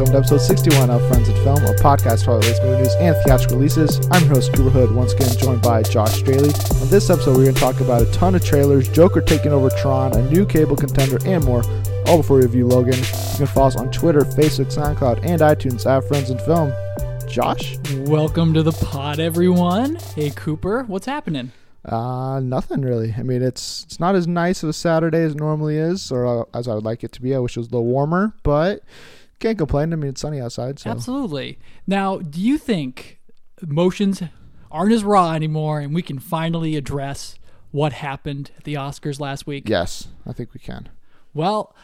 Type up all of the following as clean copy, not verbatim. Filmed episode 61 of Friends and Film, a podcast for all the latest movie news and theatrical releases. I'm your host, Cooper Hood, once again joined by Josh Straley. On this episode, we're going to talk about a ton of trailers, Joker taking over Tron, a new cable contender, and more, all before we review Logan. You can follow us on Twitter, Facebook, SoundCloud, and iTunes at Friends and Film. Josh? Welcome to the pod, everyone. Hey, Cooper, what's happening? Nothing really. I mean, it's not as nice of a Saturday as it normally is, or as I would like it to be. I wish it was a little warmer, but can't complain. I mean, it's sunny outside. So. Absolutely. Now, do you think emotions aren't as raw anymore, and we can finally address what happened at the Oscars last week? Yes, I think we can. Well,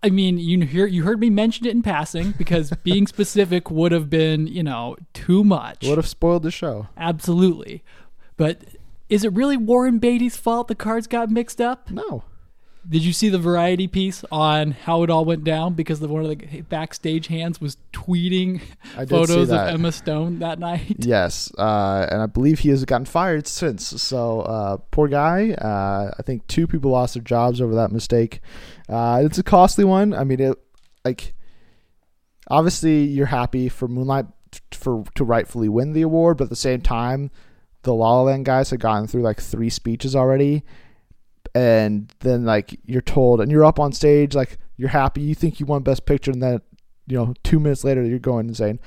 I mean, you heard me mention it in passing because being specific would have been, too much. Would have spoiled the show. Absolutely, but. Is it really Warren Beatty's fault the cards got mixed up? No. Did you see the Variety piece on how it all went down? Because one of the backstage hands was tweeting photos of Emma Stone that night. Yes. And I believe he has gotten fired since. So poor guy. I think two people lost their jobs over that mistake. It's a costly one. I mean, obviously you're happy for Moonlight to rightfully win the award, but at the same time, the La La Land guys had gotten through three speeches already, and then you're told, and you're up on stage, you're happy, you think you won Best Picture, and then 2 minutes later you're going and saying,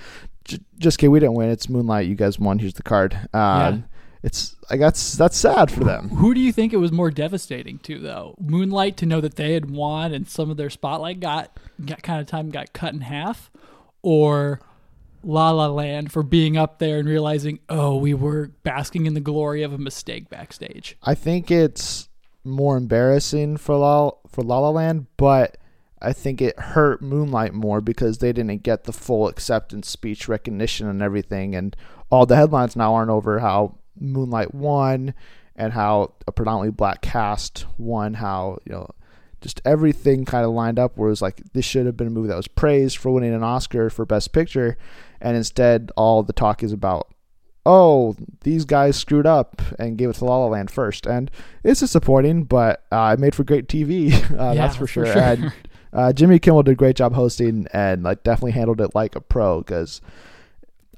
"Just kidding, we didn't win. It's Moonlight. You guys won. Here's the card." Yeah. It's that's sad for them. Who do you think it was more devastating to though? Moonlight to know that they had won and some of their spotlight got cut in half, or La La Land for being up there and realizing, oh, we were basking in the glory of a mistake backstage? I think it's more embarrassing for La La Land, but I think it hurt Moonlight more because they didn't get the full acceptance speech recognition and everything, and all the headlines now aren't over how Moonlight won and how a predominantly black cast won, how, just everything kind of lined up where it was this should have been a movie that was praised for winning an Oscar for Best Picture, and instead all the talk is about, oh, these guys screwed up and gave it to La La Land first. And it's disappointing, but it made for great TV, that's for sure. And Jimmy Kimmel did a great job hosting and definitely handled it like a pro, because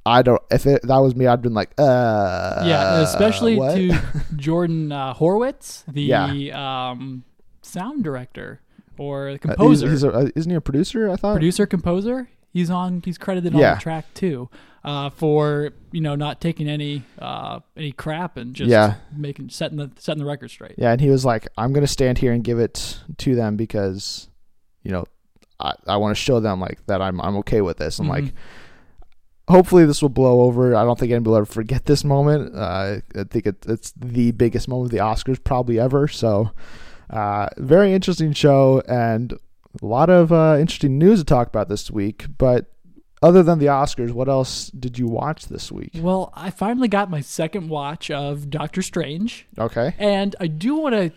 if that was me, I'd been yeah, especially what? To Jordan Horwitz, the... Yeah. Sound director or composer. Isn't he a producer? I thought composer. He's credited on the track too, for not taking any crap and just setting the record straight. Yeah, and he was like, I'm gonna stand here and give it to them because I want to show them that I'm okay with this. I'm hopefully this will blow over. I don't think anybody will ever forget this moment. I think it's the biggest moment of the Oscars probably ever. So. Very interesting show and a lot of interesting news to talk about this week. But other than the Oscars, what else did you watch this week? Well, I finally got my second watch of Doctor Strange. Okay. And I do want to,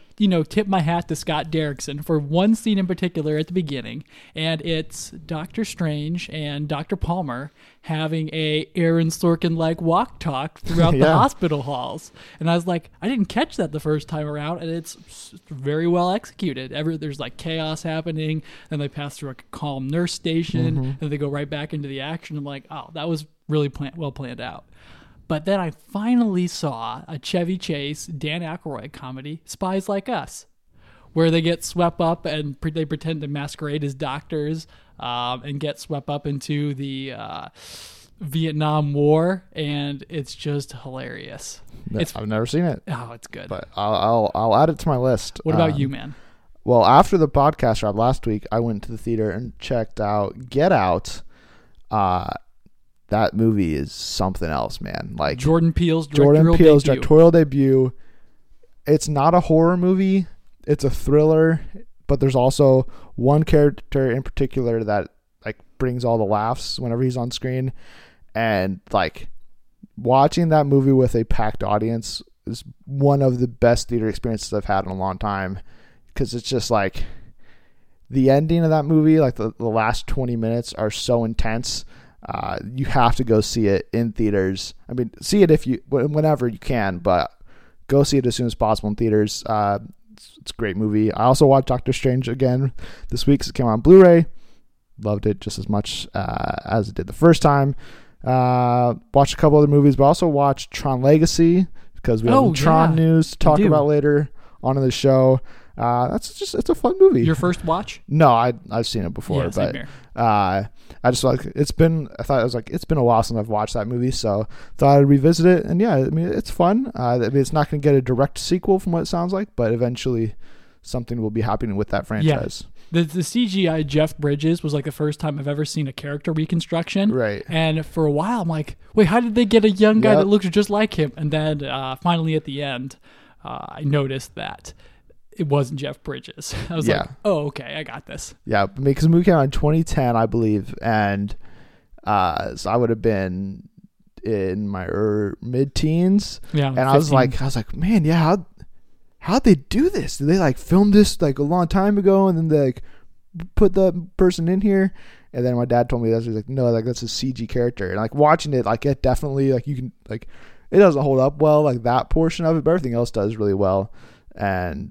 tip my hat to Scott Derrickson for one scene in particular at the beginning. And it's Doctor Strange and Dr. Palmer having a Aaron Sorkin-like walk-talk throughout the hospital halls. And I was like, I didn't catch that the first time around, and it's very well executed. There's chaos happening, then they pass through a calm nurse station, and they go right back into the action. I'm like, oh, that was really well planned out. But then I finally saw a Chevy Chase, Dan Aykroyd comedy, Spies Like Us, where they get swept up and they pretend to masquerade as doctors, and get swept up into the Vietnam War, and it's just hilarious. I've never seen it. Oh, it's good. But I'll add it to my list. What about you, man? Well, after the podcast wrap last week, I went to the theater and checked out Get Out. That movie is something else, man. Jordan Peele's directorial debut. It's not a horror movie. It's a thriller, but there's also one character in particular that brings all the laughs whenever he's on screen, and watching that movie with a packed audience is one of the best theater experiences I've had in a long time, because it's just the ending of that movie, the last 20 minutes are so intense. You have to go see it in theaters. I mean, see it whenever you can, but go see it as soon as possible in theaters. It's a great movie. I also watched Doctor Strange again this week because it came on Blu-ray. loved it just as much as it did the first time. Watched a couple other movies, but also watched Tron Legacy because we have Tron news to talk about later on in the show. That's just, it's a fun movie. Your first watch? No, I've seen it before, but I just like, it's been a while since I've watched that movie. So thought I'd revisit it, and yeah, I mean, it's fun. It's not going to get a direct sequel from what it sounds like, but eventually something will be happening with that franchise. Yeah. The CGI Jeff Bridges was like the first time I've ever seen a character reconstruction. Right. And for a while, I'm like, wait, how did they get a young guy that looks just like him? And then finally at the end, I noticed that it wasn't Jeff Bridges. I was like, oh, okay, I got this. Yeah, because the movie came out in 2010, I believe. And so I would have been in my mid-teens. Yeah, and 15. I was like, man, how'd they do this? Did they like film this like a long time ago and then they like put the person in here? And then my dad told me that. He's like, no, like that's a CG character. And like watching it, like it definitely like you can like it doesn't hold up well, like that portion of it, but everything else does really well. And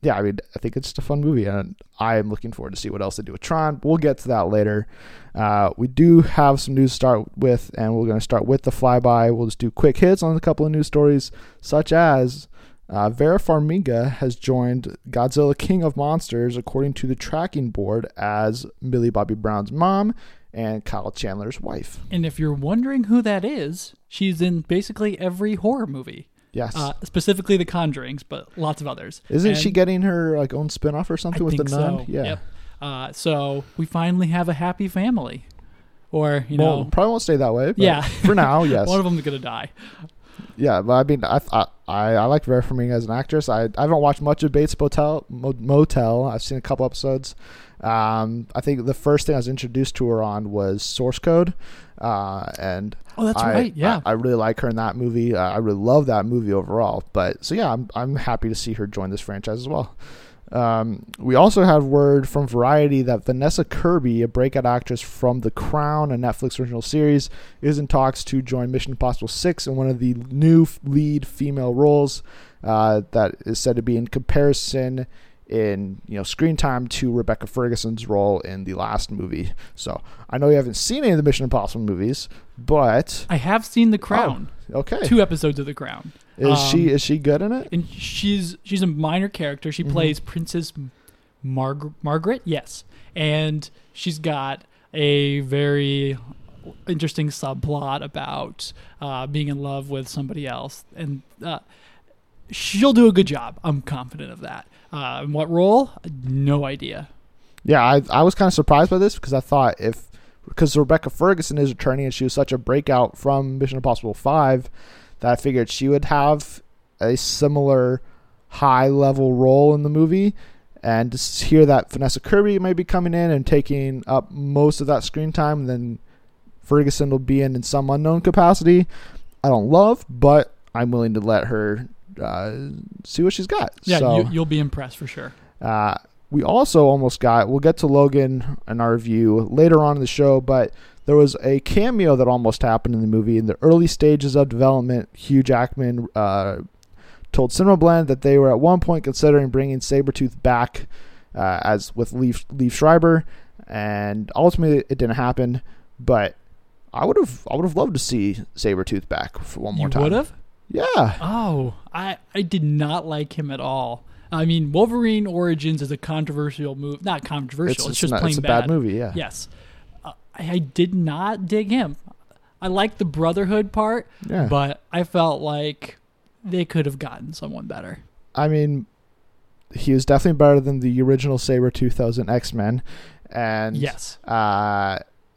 yeah, I mean, I think it's just a fun movie, and I am looking forward to see what else they do with Tron. We'll get to that later. We do have some news to start with, and we're going to start with the flyby. We'll just do quick hits on a couple of news stories, such as Vera Farmiga has joined Godzilla King of Monsters, according to the tracking board, as Millie Bobby Brown's mom and Kyle Chandler's wife. And if you're wondering who that is, she's in basically every horror movie. Yes. Specifically The Conjurings, but lots of others. Isn't she getting her like own spinoff or something with The Nun? So. Yeah. Yep. So we finally have a happy family. Or, you know. Probably won't stay that way. But yeah. For now, yes. One of them's going to die. Yeah, but I mean, I like Vera Farmiga as an actress. I haven't watched much of Bates Motel. I've seen a couple episodes. I think the first thing I was introduced to her on was Source Code, and right. Yeah, I really like her in that movie. I really love that movie overall. But so yeah, I'm happy to see her join this franchise as well. We also have word from Variety that Vanessa Kirby, a breakout actress from The Crown, a Netflix original series, is in talks to join Mission Impossible 6 in one of the new lead female roles that is said to be in comparison in screen time to Rebecca Ferguson's role in the last movie. So I know you haven't seen any of the Mission Impossible movies, but I have seen The Crown. Oh, okay, 2 episodes of The Crown. Is she good in it? And she's a minor character. She plays Princess Margaret. Yes, and she's got a very interesting subplot about being in love with somebody else, and she'll do a good job. I'm confident of that. In what role? No idea. Yeah, I was kind of surprised by this because I thought because Rebecca Ferguson is returning and she was such a breakout from Mission Impossible 5. That I figured she would have a similar high-level role in the movie. And to hear that Vanessa Kirby might be coming in and taking up most of that screen time, and then Ferguson will be in some unknown capacity, I don't love, but I'm willing to let her see what she's got. Yeah, so, you'll be impressed for sure. We also almost got... We'll get to Logan in our review later on in the show, but... There was a cameo that almost happened in the movie. In the early stages of development, Hugh Jackman told CinemaBlend that they were at one point considering bringing Sabretooth back as with Liev Schreiber, and ultimately it didn't happen. But I would have loved to see Sabretooth back for one more time. You would have? Yeah. Oh, I did not like him at all. I mean, Wolverine Origins is a controversial move. Not controversial. It's just plain bad. It's a bad movie, yeah. Yes. I did not dig him. I liked the brotherhood part, but I felt like they could have gotten someone better. I mean, he was definitely better than the original Sabretooth that was in X-Men. And yes.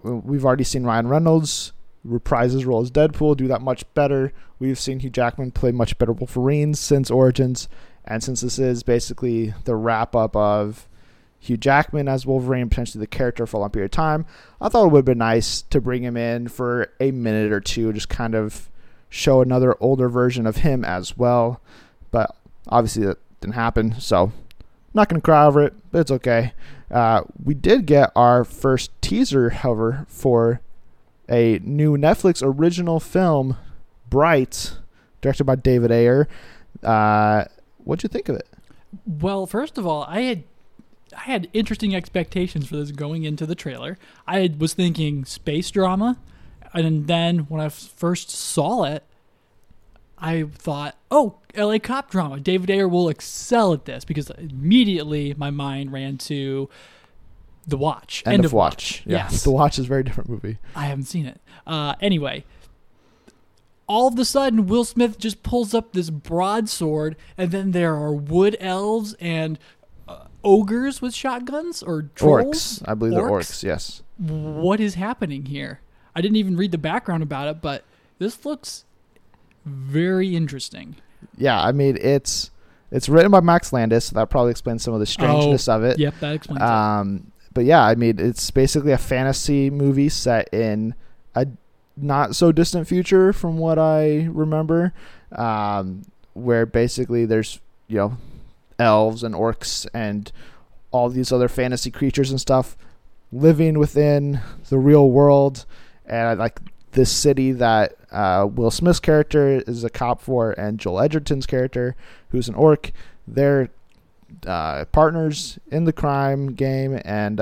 We've already seen Ryan Reynolds reprise his role as Deadpool, do that much better. We've seen Hugh Jackman play much better Wolverine since Origins. And since this is basically the wrap-up of... Hugh Jackman as Wolverine, potentially the character for a long period of time. I thought it would have been nice to bring him in for a minute or two, just kind of show another older version of him as well. But obviously that didn't happen, so I'm not going to cry over it, but it's okay. We did get our first teaser, however, for a new Netflix original film, Bright, directed by David Ayer. What'd you think of it? Well, first of all, I had I had interesting expectations for this going into the trailer. I was thinking space drama, and then when I first saw it, I thought, oh, LA cop drama. David Ayer will excel at this, because immediately my mind ran to The Watch. End of Watch. Yes. The Watch is a very different movie. I haven't seen it. Anyway, all of a sudden, Will Smith just pulls up this broadsword, and then there are wood elves and ogres with shotguns, or trolls? Orcs. I believe they're orcs, yes. What is happening here? I didn't even read the background about it, but this looks very interesting. Yeah, I mean, it's written by Max Landis, so that probably explains some of the strangeness of it. Yep, that explains it. But yeah, I mean, it's basically a fantasy movie set in a not so distant future from what I remember, where basically there's, you know, elves and orcs and all these other fantasy creatures and stuff living within the real world. And like this city that Will Smith's character is a cop for, and Joel Edgerton's character, who's an orc, they're partners in the crime game, and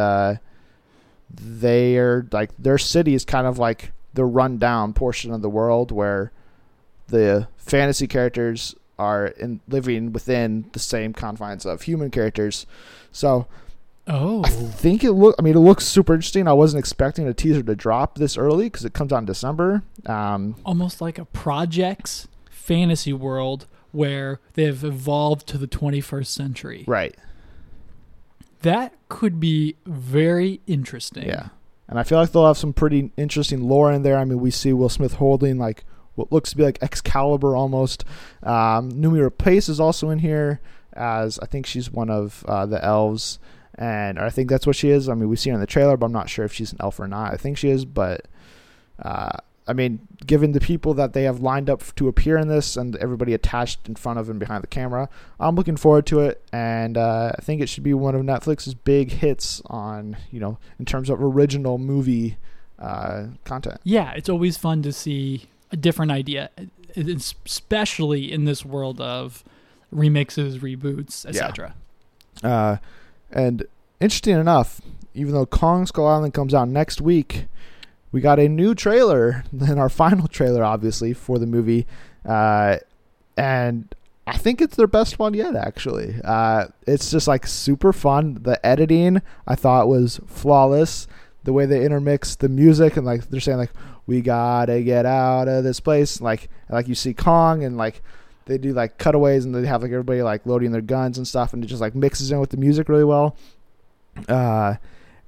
they are like, their city is kind of like the rundown portion of the world where the fantasy characters are living within the same confines of human characters. So, I think it looks super interesting. I wasn't expecting a teaser to drop this early because it comes out in December. Almost like a Projects fantasy world where they've evolved to the 21st century. Right. That could be very interesting. Yeah. And I feel like they'll have some pretty interesting lore in there. I mean, we see Will Smith holding like what looks to be like Excalibur almost. Numira Pace is also in here, as I think she's one of the elves. And I think that's what she is. I mean, we see her in the trailer, but I'm not sure if she's an elf or not. I think she is, but I mean, given the people that they have lined up to appear in this and everybody attached in front of and behind the camera, I'm looking forward to it, and I think it should be one of Netflix's big hits on, you know, in terms of original movie content. Yeah, it's always fun to see a different idea, especially in this world of remixes, reboots, etc. Yeah. And interesting enough, even though Kong Skull Island comes out next week, we got a new trailer, then our final trailer, obviously, for the movie. And I think it's their best one yet, actually. It's just like super fun. The editing, I thought, was flawless. The way they intermix the music and like they're saying like, we gotta get out of this place. Like you see Kong and like they do like cutaways and they have like everybody like loading their guns and stuff. And it just like mixes in with the music really well.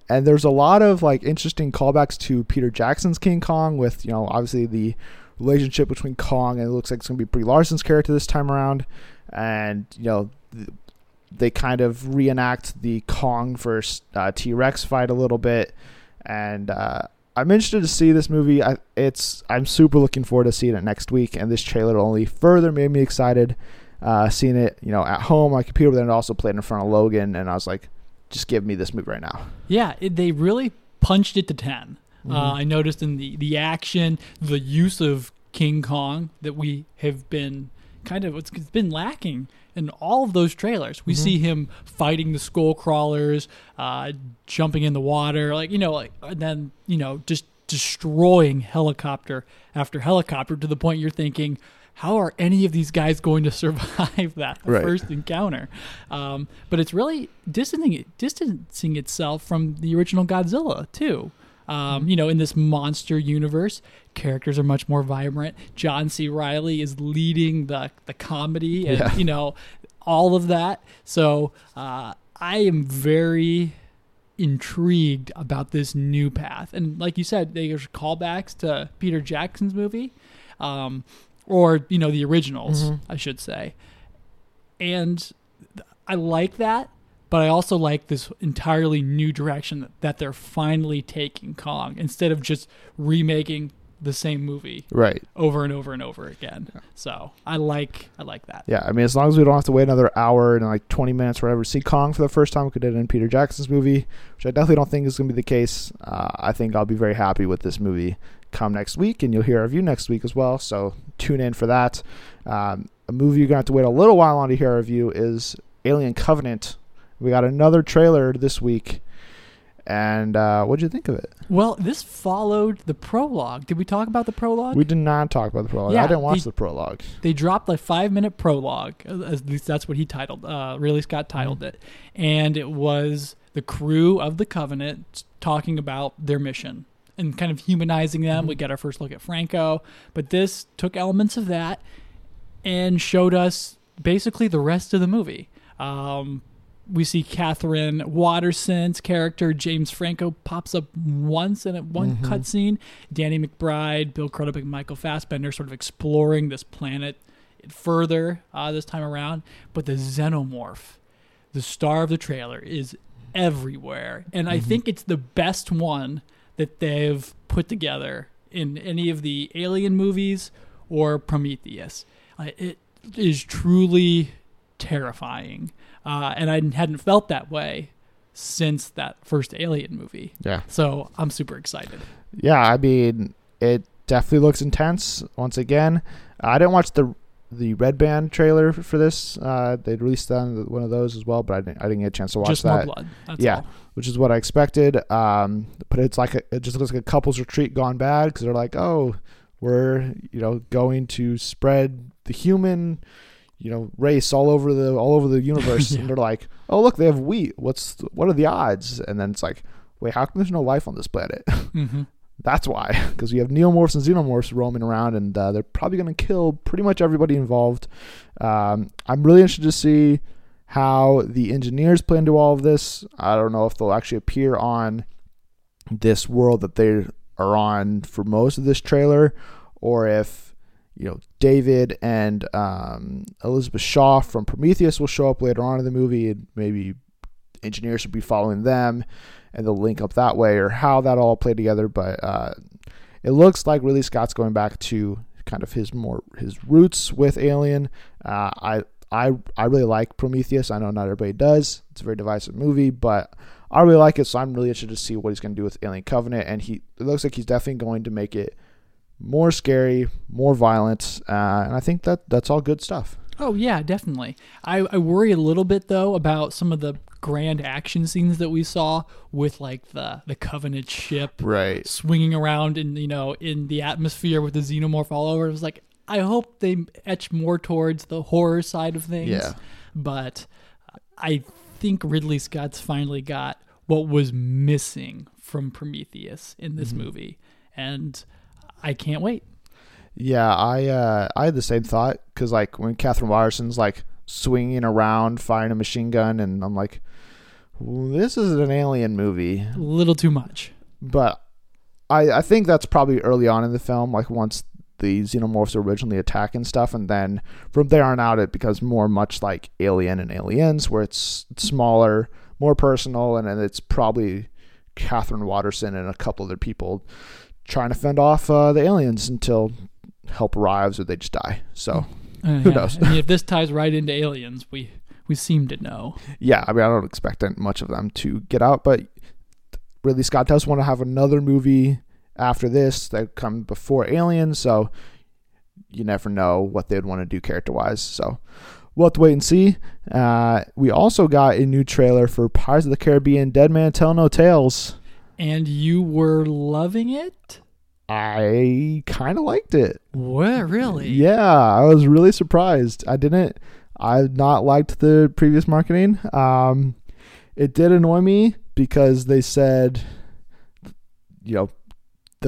And there's a lot of like interesting callbacks to Peter Jackson's King Kong with, you know, obviously the relationship between Kong and it looks like it's going to be Brie Larson's character this time around. And, you know, they kind of reenact the Kong versus T-Rex fight a little bit. And I'm interested to see this movie. I'm super looking forward to seeing it next week. And this trailer only further made me excited seeing it, you know, at home on my computer. But then it also played in front of Logan. And I was like, just give me this movie right now. Yeah, they really punched it to 10. Mm-hmm. I noticed in the action, the use of King Kong that we have been it's been lacking in all of those trailers. We mm-hmm. see him fighting the skull crawlers, jumping in the water, and then, you know, just destroying helicopter after helicopter to the point you're thinking, how are any of these guys going to survive that first encounter? But it's really distancing itself from the original Godzilla, too. You know, in this monster universe, characters are much more vibrant. John C. Reilly is leading the comedy and, you know, all of that. So I am very intrigued about this new path. And like you said, there's callbacks to Peter Jackson's movie. Or, you know, the originals, mm-hmm. I should say. And I like that, but I also like this entirely new direction that they're finally taking Kong instead of just remaking the same movie over and over and over again. Yeah. So I like that. Yeah, I mean, as long as we don't have to wait another hour and like 20 minutes or whatever to see Kong for the first time, we could do it in Peter Jackson's movie, which I definitely don't think is going to be the case. I think I'll be very happy with this movie come next week, and you'll hear our review next week as well, so tune in for that. A movie you're going to have to wait a little while on to hear our review is Alien Covenant, We got another trailer this week. And what did you think of it? Well, this followed the prologue. Did we talk about the prologue? We did not talk about the prologue. Yeah, I didn't watch the prologue. They dropped a 5-minute prologue. At least that's what he titled. Really, Scott titled it. And it was the crew of the Covenant talking about their mission and kind of humanizing them. We got our first look at Franco. But this took elements of that and showed us basically the rest of the movie. We see Catherine Watterson's character, James Franco, pops up once in one cutscene. Danny McBride, Bill Crudup, and Michael Fassbender sort of exploring this planet further this time around. But the xenomorph, the star of the trailer, is everywhere. And I think it's the best one that they've put together in any of the Alien movies or Prometheus. It is truly terrifying. And I hadn't felt that way since that first Alien movie. Yeah. So I'm super excited. Yeah, I mean, it definitely looks intense. Once again, I didn't watch the Red Band trailer for this. They released one of those as well, but I didn't get a chance to watch that. Just more blood. That's all. Which is what I expected. But it's like it just looks like a couple's retreat gone bad, because they're like, oh, we're going to spread the human race all over the universe. And they're like, oh, look, they have wheat. What are the odds? And then it's like, wait, how come there's no life on this planet? That's why, because we have neomorphs and xenomorphs roaming around, and they're probably going to kill pretty much everybody involved. I'm really interested to see how the engineers play into all of this. I don't know if they'll actually appear on this world that they are on for most of this trailer, or if David and Elizabeth Shaw from Prometheus will show up later on in the movie, and maybe engineers should be following them and they'll link up that way, or how that all played together. But it looks like really Scott's going back to kind of his roots with Alien. I really like Prometheus. I know not everybody does. It's a very divisive movie, but I really like it. So I'm really interested to see what he's going to do with Alien Covenant. And it looks like he's definitely going to make it more scary, more violent, and I think that's all good stuff. Oh, yeah, definitely. I worry a little bit, though, about some of the grand action scenes that we saw with, the Covenant ship swinging around in the atmosphere with the xenomorph all over. It was like, I hope they etch more towards the horror side of things. Yeah. But I think Ridley Scott's finally got what was missing from Prometheus in this movie, and I can't wait. Yeah, I had the same thought, because when Catherine Watterson's swinging around firing a machine gun, and I'm like, this isn't an Alien movie. A little too much. But I think that's probably early on in the film, once the xenomorphs originally attack and stuff, and then from there on out it becomes more much like Alien and Aliens, where it's smaller, more personal, and it's probably Catherine Watterson and a couple other people trying to fend off the aliens until help arrives, or they just die. So who knows? I mean, if this ties right into Aliens, we seem to know. Yeah, I mean, I don't expect much of them to get out, but Ridley Scott does want to have another movie after this that come before Aliens, so you never know what they'd want to do character-wise. So we'll have to wait and see. We also got a new trailer for Pirates of the Caribbean: Dead Man Tell No Tales. And you were loving it? I kind of liked it. What, really? Yeah, I was really surprised. I've not liked the previous marketing. It did annoy me, because they said, the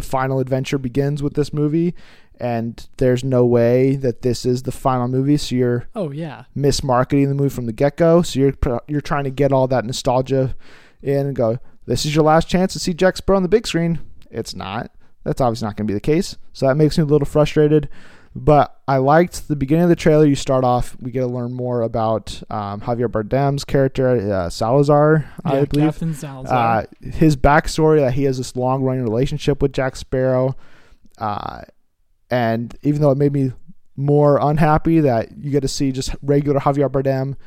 final adventure begins with this movie, and there's no way that this is the final movie, so you're mismarketing the movie from the get-go, so you're trying to get all that nostalgia in and go, this is your last chance to see Jack Sparrow on the big screen. It's not. That's obviously not going to be the case. So that makes me a little frustrated. But I liked the beginning of the trailer. You start off, we get to learn more about Javier Bardem's character, Salazar, I believe. Captain Salazar. His backstory, that he has this long-running relationship with Jack Sparrow. And even though it made me more unhappy that you get to see just regular Javier Bardem,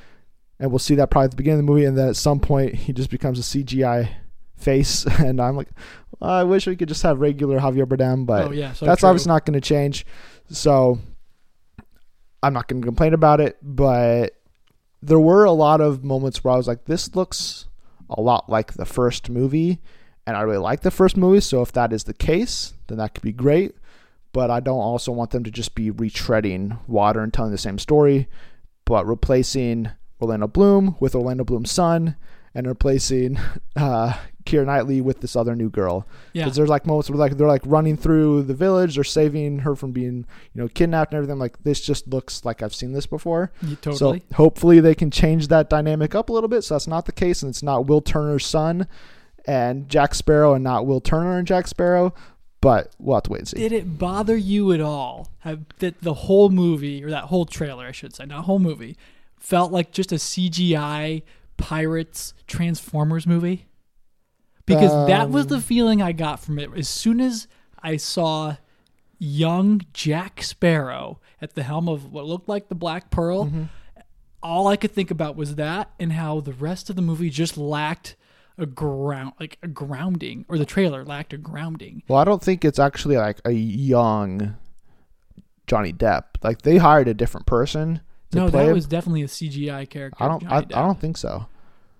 and we'll see that probably at the beginning of the movie, and then at some point he just becomes a CGI face, and I'm like, well, I wish we could just have regular Javier Bardem, but that's true. Obviously not going to change, so I'm not going to complain about it. But there were a lot of moments where I was like, this looks a lot like the first movie, and I really like the first movie, so if that is the case, then that could be great. But I don't also want them to just be retreading water and telling the same story, but replacing Orlando Bloom with Orlando Bloom's son and replacing Keira Knightley with this other new girl. Yeah. Because there's like moments where like, they're like running through the village or saving her from being, you know, kidnapped and everything. Like, this just looks like I've seen this before. You, totally. So hopefully they can change that dynamic up a little bit. So that's not the case. And it's not Will Turner's son and Jack Sparrow and not Will Turner and Jack Sparrow. But we'll have to wait and see. Did it bother you at all that the whole movie, or that whole trailer, I should say, not whole movie, felt like just a CGI Pirates Transformers movie? Because that was the feeling I got from it. As soon as I saw young Jack Sparrow at the helm of what looked like the Black Pearl, mm-hmm. all I could think about was that and how the rest of the movie just lacked a grounding, or the trailer lacked a grounding. Well, I don't think it's actually like a young Johnny Depp. Like, they hired a different person to play him. Was definitely a CGI character. I don't think so.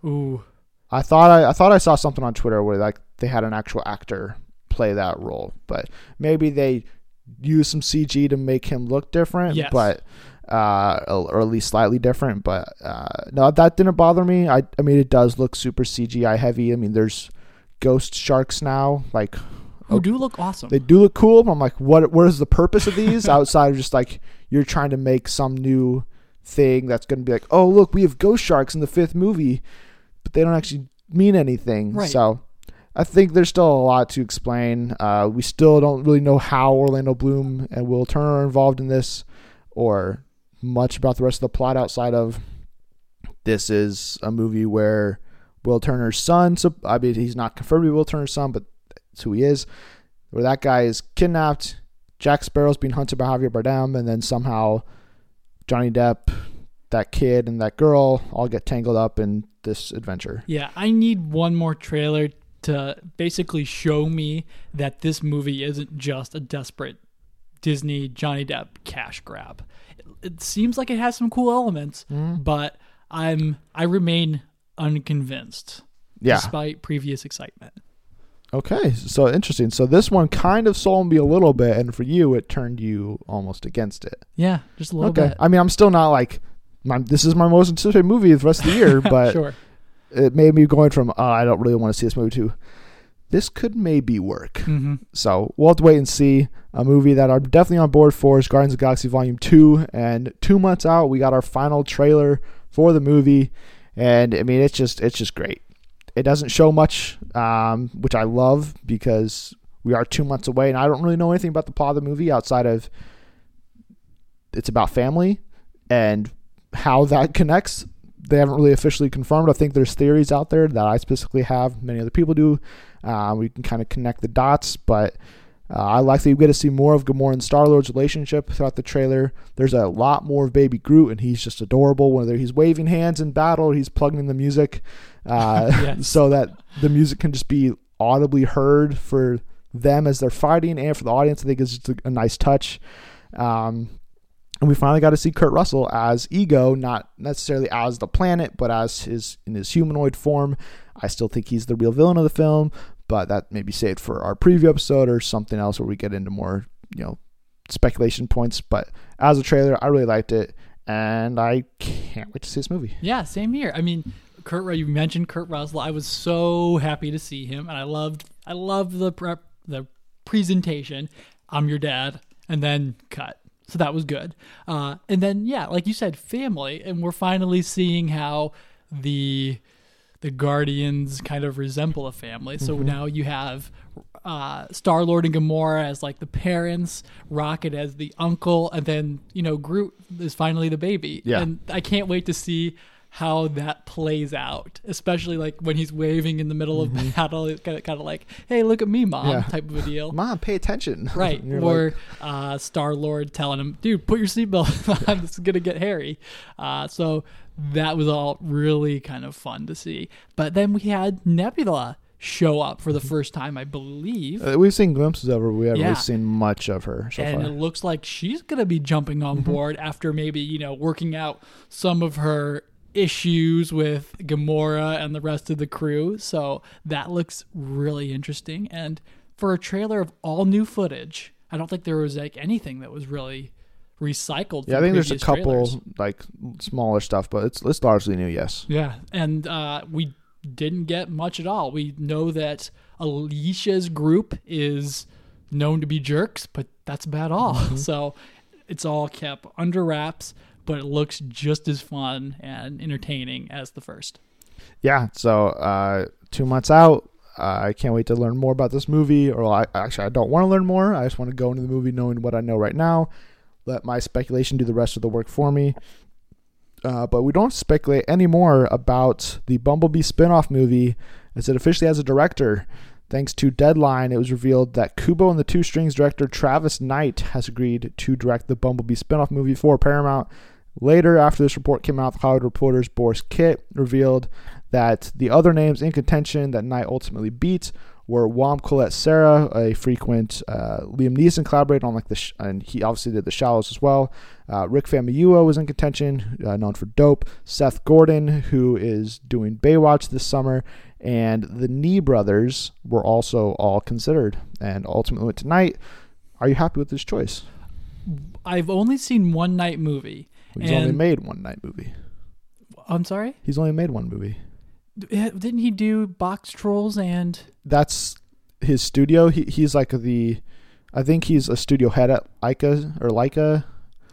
Ooh. I thought I saw something on Twitter where like they had an actual actor play that role, but maybe they used some CG to make him look different. Yes. But or at least slightly different, but no, that didn't bother me. I mean, it does look super CGI heavy. I mean, there's ghost sharks now, like, who do look awesome. They do look cool, but I'm like, what is the purpose of these outside of just like you're trying to make some new thing that's going to be like, oh look, we have ghost sharks in the fifth movie, but they don't actually mean anything. Right. So I think there's still a lot to explain. We still don't really know how Orlando Bloom and Will Turner are involved in this, or much about the rest of the plot outside of this is a movie where Will Turner's son, so I mean, he's not confirmed to be Will Turner's son, but that's who he is, where that guy is kidnapped, Jack Sparrow's being hunted by Javier Bardem, and then somehow Johnny Depp, that kid, and that girl all get tangled up in this adventure. Yeah, I need one more trailer to basically show me that this movie isn't just a desperate Disney Johnny Depp cash grab. It seems like it has some cool elements, but I remain unconvinced, despite previous excitement. Okay, so interesting. So this one kind of sold me a little bit, and for you, it turned you almost against it. Yeah, just a little bit. I mean, I'm still not like, this is my most anticipated movie the rest of the year, but sure. It made me going from, I don't really want to see this movie to, this could maybe work. Mm-hmm. So we'll have to wait and see. A movie that I'm definitely on board for is Guardians of the Galaxy Volume 2. And 2 months out, we got our final trailer for the movie. And, I mean, it's just great. It doesn't show much, which I love, because we are 2 months away. And I don't really know anything about the plot of the movie outside of it's about family and how that connects. They haven't really officially confirmed. I think there's theories out there that I specifically have. Many other people do. We can kind of connect the dots, but I like that you get to see more of Gamora and Star-Lord's relationship throughout the trailer. There's a lot more of Baby Groot, and he's just adorable. Whether he's waving hands in battle, or he's plugging in the music yes. so that the music can just be audibly heard for them as they're fighting and for the audience. I think it's just a nice touch. And we finally got to see Kurt Russell as Ego, not necessarily as the planet, but as in his humanoid form. I still think he's the real villain of the film, but that may be saved for our preview episode or something else where we get into more, speculation points. But as a trailer, I really liked it, and I can't wait to see this movie. Yeah, same here. I mean, you mentioned Kurt Russell. I was so happy to see him, and I loved the presentation. I'm your dad, and then cut. So that was good. And then, yeah, like you said, family. And we're finally seeing how the Guardians kind of resemble a family. So now you have Star-Lord and Gamora as like the parents, Rocket as the uncle, and then, Groot is finally the baby. Yeah. And I can't wait to see how that plays out, especially like when he's waving in the middle of battle. It's kind of like, hey, look at me, mom, type of a deal. Mom, pay attention. Right. Or Star-Lord telling him, dude, put your seatbelt on. This is going to get hairy. So that was all really kind of fun to see. But then we had Nebula show up for the first time, I believe. We've seen glimpses of her. We haven't really seen much of her so far. It looks like she's going to be jumping on board after maybe, working out some of her issues with Gamora and the rest of the crew. So that looks really interesting. And for a trailer of all new footage, I don't think there was like anything that was really recycled. Yeah, I think there's a couple trailers, like smaller stuff, but it's largely new. Yes. Yeah, and we didn't get much at all. We know that Alicia's group is known to be jerks, but that's about all. Mm-hmm. So it's all kept under wraps, but it looks just as fun and entertaining as the first. Yeah. So 2 months out. I can't wait to learn more about this movie. Or I don't want to learn more. I just want to go into the movie knowing what I know right now. Let my speculation do the rest of the work for me. But we don't speculate anymore about the Bumblebee spinoff movie, as it officially has a director. Thanks to Deadline, it was revealed that Kubo and the Two Strings director Travis Knight has agreed to direct the Bumblebee spinoff movie for Paramount. Later, after this report came out, Hollywood Reporter's Boris Kit revealed that the other names in contention that Knight ultimately beat were Wam Colette Serra, a frequent Liam Neeson collaborator on, and he obviously did The Shallows as well. Rick Famuyiwa was in contention, known for Dope. Seth Gordon, who is doing Baywatch this summer, and the Nee brothers were also all considered, and ultimately went to Knight. Are you happy with this choice? I've only seen one Knight movie. He's only made one Knight movie. I'm sorry? He's only made one movie. Didn't he do Box Trolls and... That's his studio. He's like the... I think he's a studio head at Leica.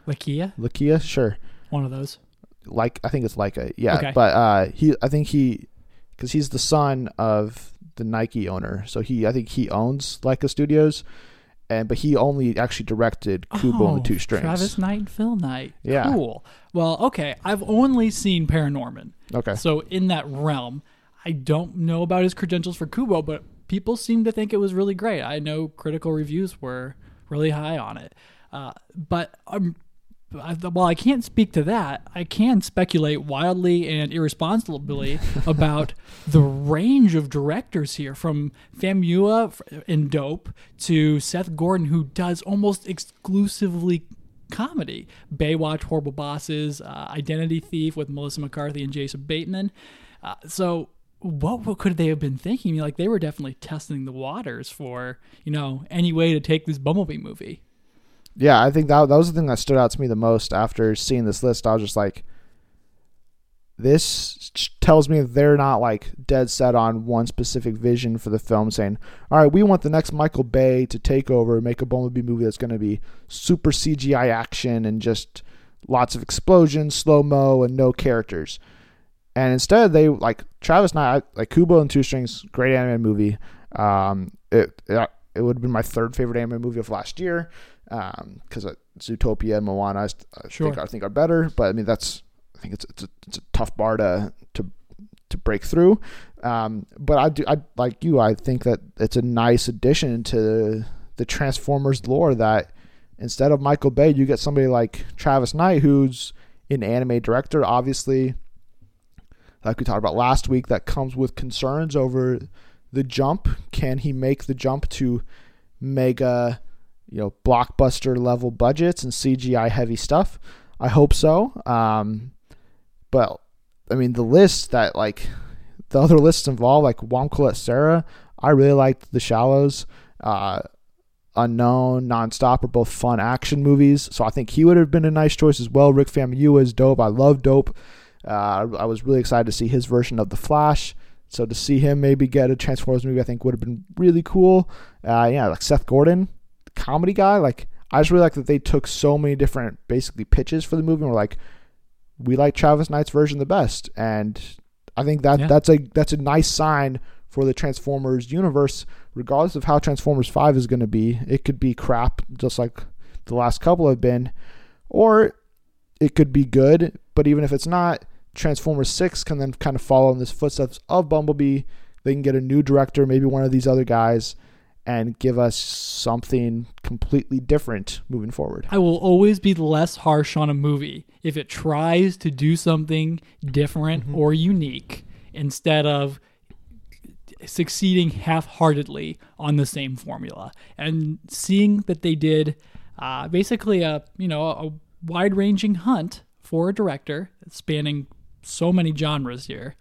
Lakia? Lakia, sure. One of those. Like, I think it's Leica, yeah. Okay. But I think he... Because he's the son of the Nike owner. So I think he owns Leica Studios. But he only actually directed Kubo and the Two Strings. Travis Knight and Phil Knight. Yeah. Cool. Well, okay. I've only seen Paranorman. Okay. So in that realm, I don't know about his credentials for Kubo, but people seem to think it was really great. I know critical reviews were really high on it. But while I can't speak to that, I can speculate wildly and irresponsibly about the range of directors here, from Famuyiwa in Dope to Seth Gordon, who does almost exclusively comedy. Baywatch, Horrible Bosses, Identity Thief with Melissa McCarthy and Jason Bateman. So what could they have been thinking? Like, they were definitely testing the waters for, any way to take this Bumblebee movie. Yeah, I think that was the thing that stood out to me the most after seeing this list. I was just like, this tells me they're not like dead set on one specific vision for the film, saying, all right, we want the next Michael Bay to take over and make a Bumblebee movie that's going to be super CGI action and just lots of explosions, slow-mo, and no characters. And instead, they, like, Travis Knight, like Kubo and Two Strings, great anime movie. It would have been my third favorite anime movie of last year. Because Zootopia and Moana, I think are better, but I mean I think it's a tough bar to break through. But I think that it's a nice addition to the Transformers lore that instead of Michael Bay, you get somebody like Travis Knight, who's an anime director, obviously, like we talked about last week, that comes with concerns over the jump. Can he make the jump to mega? Blockbuster level budgets and CGI heavy stuff. I hope so. But I mean, the list that the other lists involved, like Wam Colette Serra, I really liked The Shallows, Unknown, Nonstop are both fun action movies. So I think he would have been a nice choice as well. Rick Famuyiwa is Dope. I love Dope. I was really excited to see his version of The Flash. So to see him maybe get a Transformers movie, I think would have been really cool. Like Seth Gordon, comedy guy, I just really like that they took so many different basically pitches for the movie and were like, we like Travis Knight's version the best. And I think that's a nice sign for the Transformers universe. Regardless of how Transformers 5 is going to be, it could be crap just like the last couple have been, or it could be good. But even if it's not, Transformers 6 can then kind of follow in the footsteps of Bumblebee. They can get a new director, maybe one of these other guys, and give us something completely different moving forward. I will always be less harsh on a movie if it tries to do something different or unique instead of succeeding half-heartedly on the same formula. And seeing that they did basically a wide-ranging hunt for a director spanning so many genres here.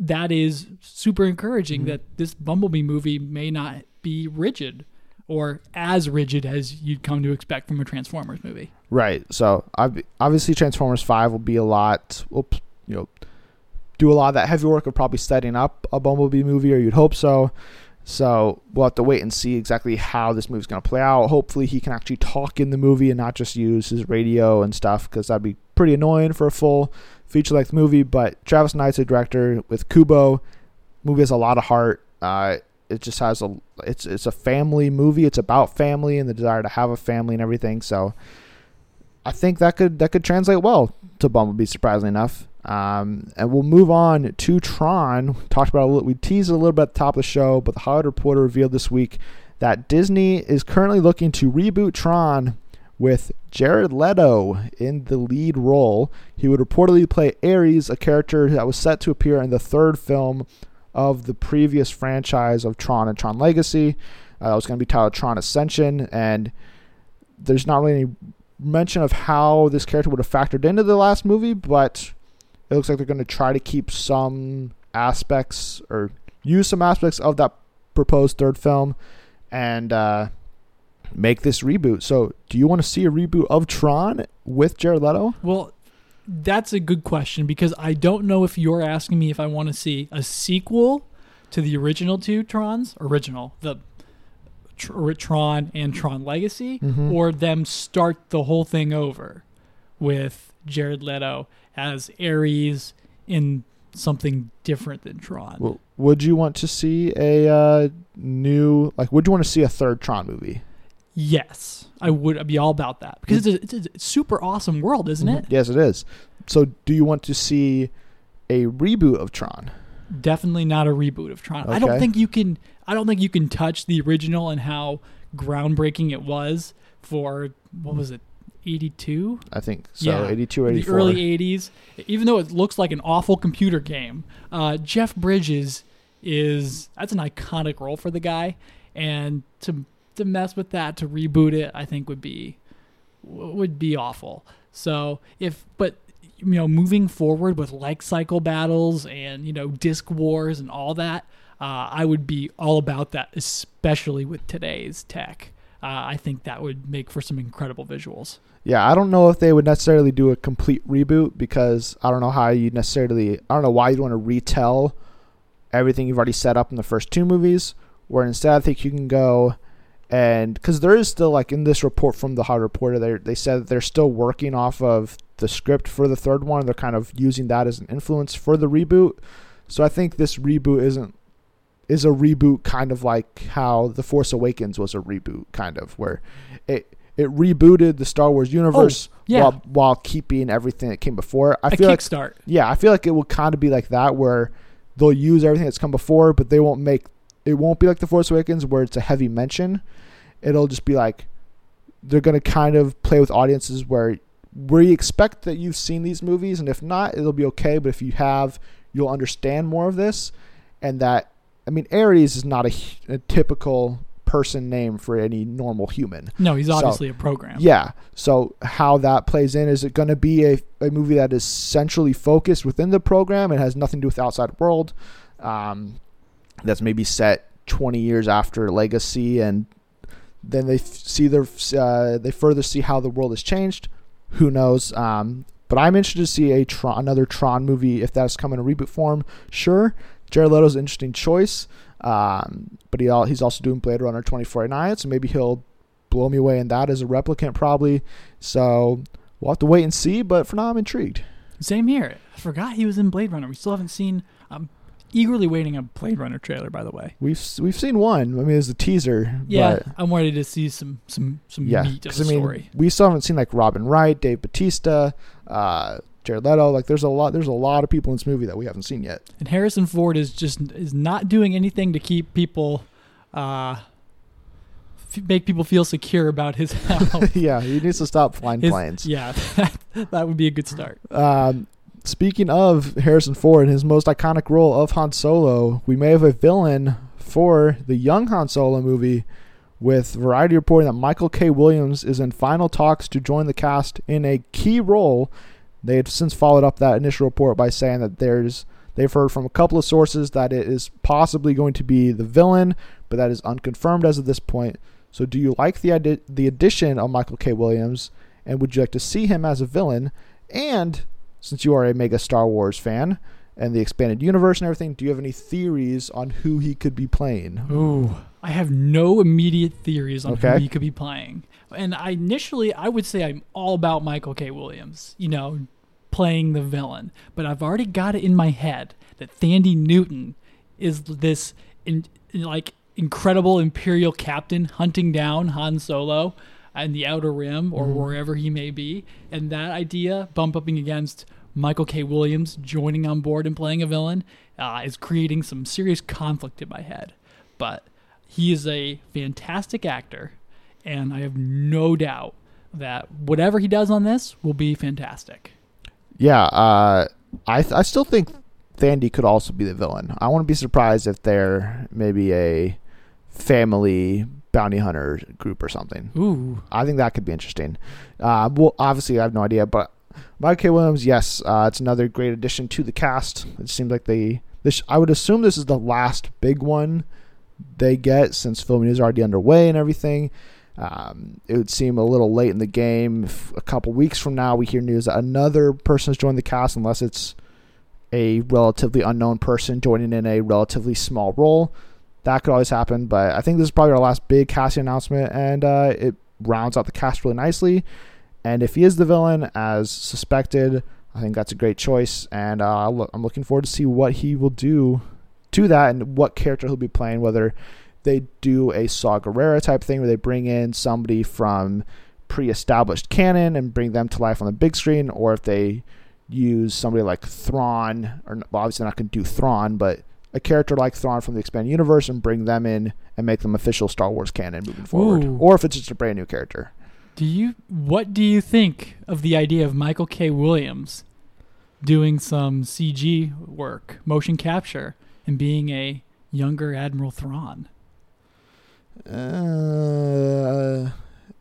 That is super encouraging that this Bumblebee movie may not be rigid or as rigid as you'd come to expect from a Transformers movie. Right. So obviously Transformers 5 will be a lot, do a lot of that heavy work of probably setting up a Bumblebee movie, or you'd hope so. So we'll have to wait and see exactly how this movie's going to play out. Hopefully he can actually talk in the movie and not just use his radio and stuff, because that'd be pretty annoying for a full feature-length movie. But Travis Knight's a director with Kubo. Movie has a lot of heart. It just has it's a family movie. It's about family and the desire to have a family and everything. So I think that could translate well to Bumblebee, surprisingly enough. And we'll move on to Tron. We teased it a little bit at the top of the show, but the Hollywood Reporter revealed this week that Disney is currently looking to reboot Tron with Jared Leto in the lead role. He would reportedly play Ares, a character that was set to appear in the third film of the previous franchise of Tron and Tron Legacy. It was going to be titled Tron Ascension, and there's not really any mention of how this character would have factored into the last movie, but it looks like they're going to try to keep some aspects or use some aspects of that proposed third film and make this reboot. So do you want to see a reboot of Tron with Jared Leto? Well, that's a good question, because I don't know if you're asking me if I want to see a sequel to the original two Trons, Tron and Tron Legacy, or them start the whole thing over with Jared Leto as Ares in something different than Tron. Well, would you want to see a would you want to see a third Tron movie? Yes, I would. I'd be all about that, because it's a super awesome world, isn't it? Yes, it is. So do you want to see a reboot of Tron? Definitely not a reboot of Tron. Okay. I don't think you can touch the original and how groundbreaking it was for, what was it, 82? I think so, yeah. 82, 84. The early 80s. Even though it looks like an awful computer game, Jeff Bridges that's an iconic role for the guy, and to mess with that, to reboot it, I think would be awful. So moving forward with like cycle battles and, disc wars and all that, I would be all about that, especially with today's tech. I think that would make for some incredible visuals. Yeah, I don't know if they would necessarily do a complete reboot, because I don't know how you necessarily... I don't know why you'd want to retell everything you've already set up in the first two movies, where instead I think you can go and... Because there is still, in this report from the Hollywood Reporter, they said that they're still working off of the script for the third one. They're kind of using that as an influence for the reboot. So I think this reboot is a reboot, kind of like how The Force Awakens was a reboot, kind of, where it rebooted the Star Wars universe while keeping everything that came before it. I feel like it will kind of be like that, where they'll use everything that's come before, but they won't make... It won't be like The Force Awakens, where it's a heavy mention. It'll just be like... They're going to kind of play with audiences where you expect that you've seen these movies, and if not, it'll be okay, but if you have, you'll understand more of this, and that... Ares is not a typical person name for any normal human. No, he's obviously a program. Yeah. So how that plays in, is it going to be a movie that is centrally focused within the program and has nothing to do with the outside world, that's maybe set 20 years after Legacy, and then they further see how the world has changed? Who knows? But I'm interested to see another Tron movie, if that's coming in a reboot form. Sure. Jared Leto's an interesting choice, but he's also doing Blade Runner 2049, so maybe he'll blow me away in that as a replicant, probably. So we'll have to wait and see, but for now I'm intrigued. Same here. I forgot he was in Blade Runner. We still haven't seen... I'm eagerly waiting a Blade Runner trailer, by the way. We've seen one. There's a teaser. Yeah, but I'm ready to see some meat of the story. We still haven't seen Robin Wright, Dave Bautista, Jared Leto. There's a lot of people in this movie that we haven't seen yet. And Harrison Ford is not doing anything to keep people, make people feel secure about his health. Yeah, he needs to stop flying planes. Yeah, that would be a good start. Speaking of Harrison Ford and his most iconic role of Han Solo, we may have a villain for the young Han Solo movie, with Variety reporting that Michael K. Williams is in final talks to join the cast in a key role They have since followed up that initial report by saying that they've heard from a couple of sources that it is possibly going to be the villain, but that is unconfirmed as of this point. So do you like the addition of Michael K. Williams, and would you like to see him as a villain? And since you are a mega Star Wars fan and the expanded universe and everything, do you have any theories on who he could be playing? Ooh, I have no immediate theories on who he could be playing. And I would say I'm all about Michael K. Williams, playing the villain. But I've already got it in my head that Thandie Newton is this incredible Imperial captain hunting down Han Solo in the Outer Rim or wherever he may be. And that idea, bumping against Michael K. Williams joining on board and playing a villain, is creating some serious conflict in my head. But he is a fantastic actor, and I have no doubt that whatever he does on this will be fantastic. Yeah, I still think Thandie could also be the villain. I wouldn't be surprised if they're maybe a family bounty hunter group or something. Ooh, I think that could be interesting. Well, obviously I have no idea, but Michael K. Williams, yes, it's another great addition to the cast. It seems like I would assume this is the last big one they get since filming is already underway and everything. It would seem a little late in the game if a couple weeks from now we hear news that another person has joined the cast, unless it's a relatively unknown person joining in a relatively small role. That could always happen, but I think this is probably our last big casting announcement, and it rounds out the cast really nicely. And if he is the villain, as suspected, I think that's a great choice, and I'm looking forward to see what he will do to that and what character he'll be playing, whether they do a Saw Gerrera type thing where they bring in somebody from pre-established canon and bring them to life on the big screen, or if they use somebody like Thrawn, or well, obviously not going to do Thrawn, but a character like Thrawn from the expanded universe and bring them in and make them official Star Wars canon moving forward. Ooh. Or if it's just a brand new character. What do you think of the idea of Michael K. Williams doing some CG work, motion capture, and being a younger Admiral Thrawn?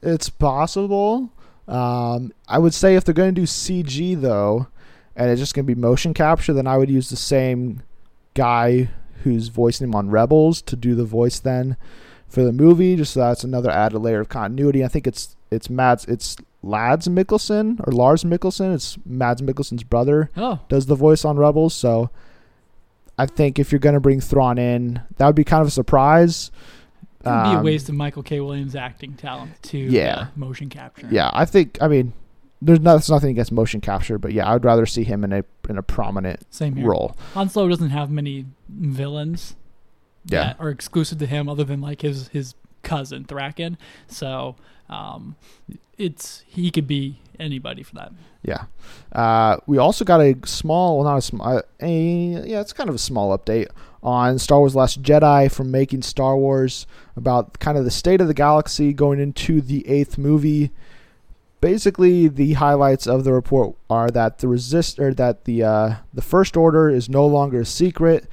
It's possible. I would say if they're going to do CG, though, and it's just going to be motion capture, then I would use the same guy who's voicing him on Rebels to do the voice then for the movie, just so that's another added layer of continuity. I think Lars Mikkelsen. It's Mads Mikkelsen's brother. Oh. Does the voice on Rebels. So I think if you're going to bring Thrawn in, that would be kind of a surprise. It would be a waste of Michael K. Williams' acting talent to motion capture. Yeah, there's nothing against motion capture, but yeah, I would rather see him in a prominent role. Han Solo doesn't have many villains that are exclusive to him other than like his cousin Thraken. So he could be anybody for that. Yeah. We also got it's kind of a small update on Star Wars: The Last Jedi from Making Star Wars about kind of the state of the galaxy going into the eighth movie. Basically, the highlights of the report are that the First Order is no longer a secret.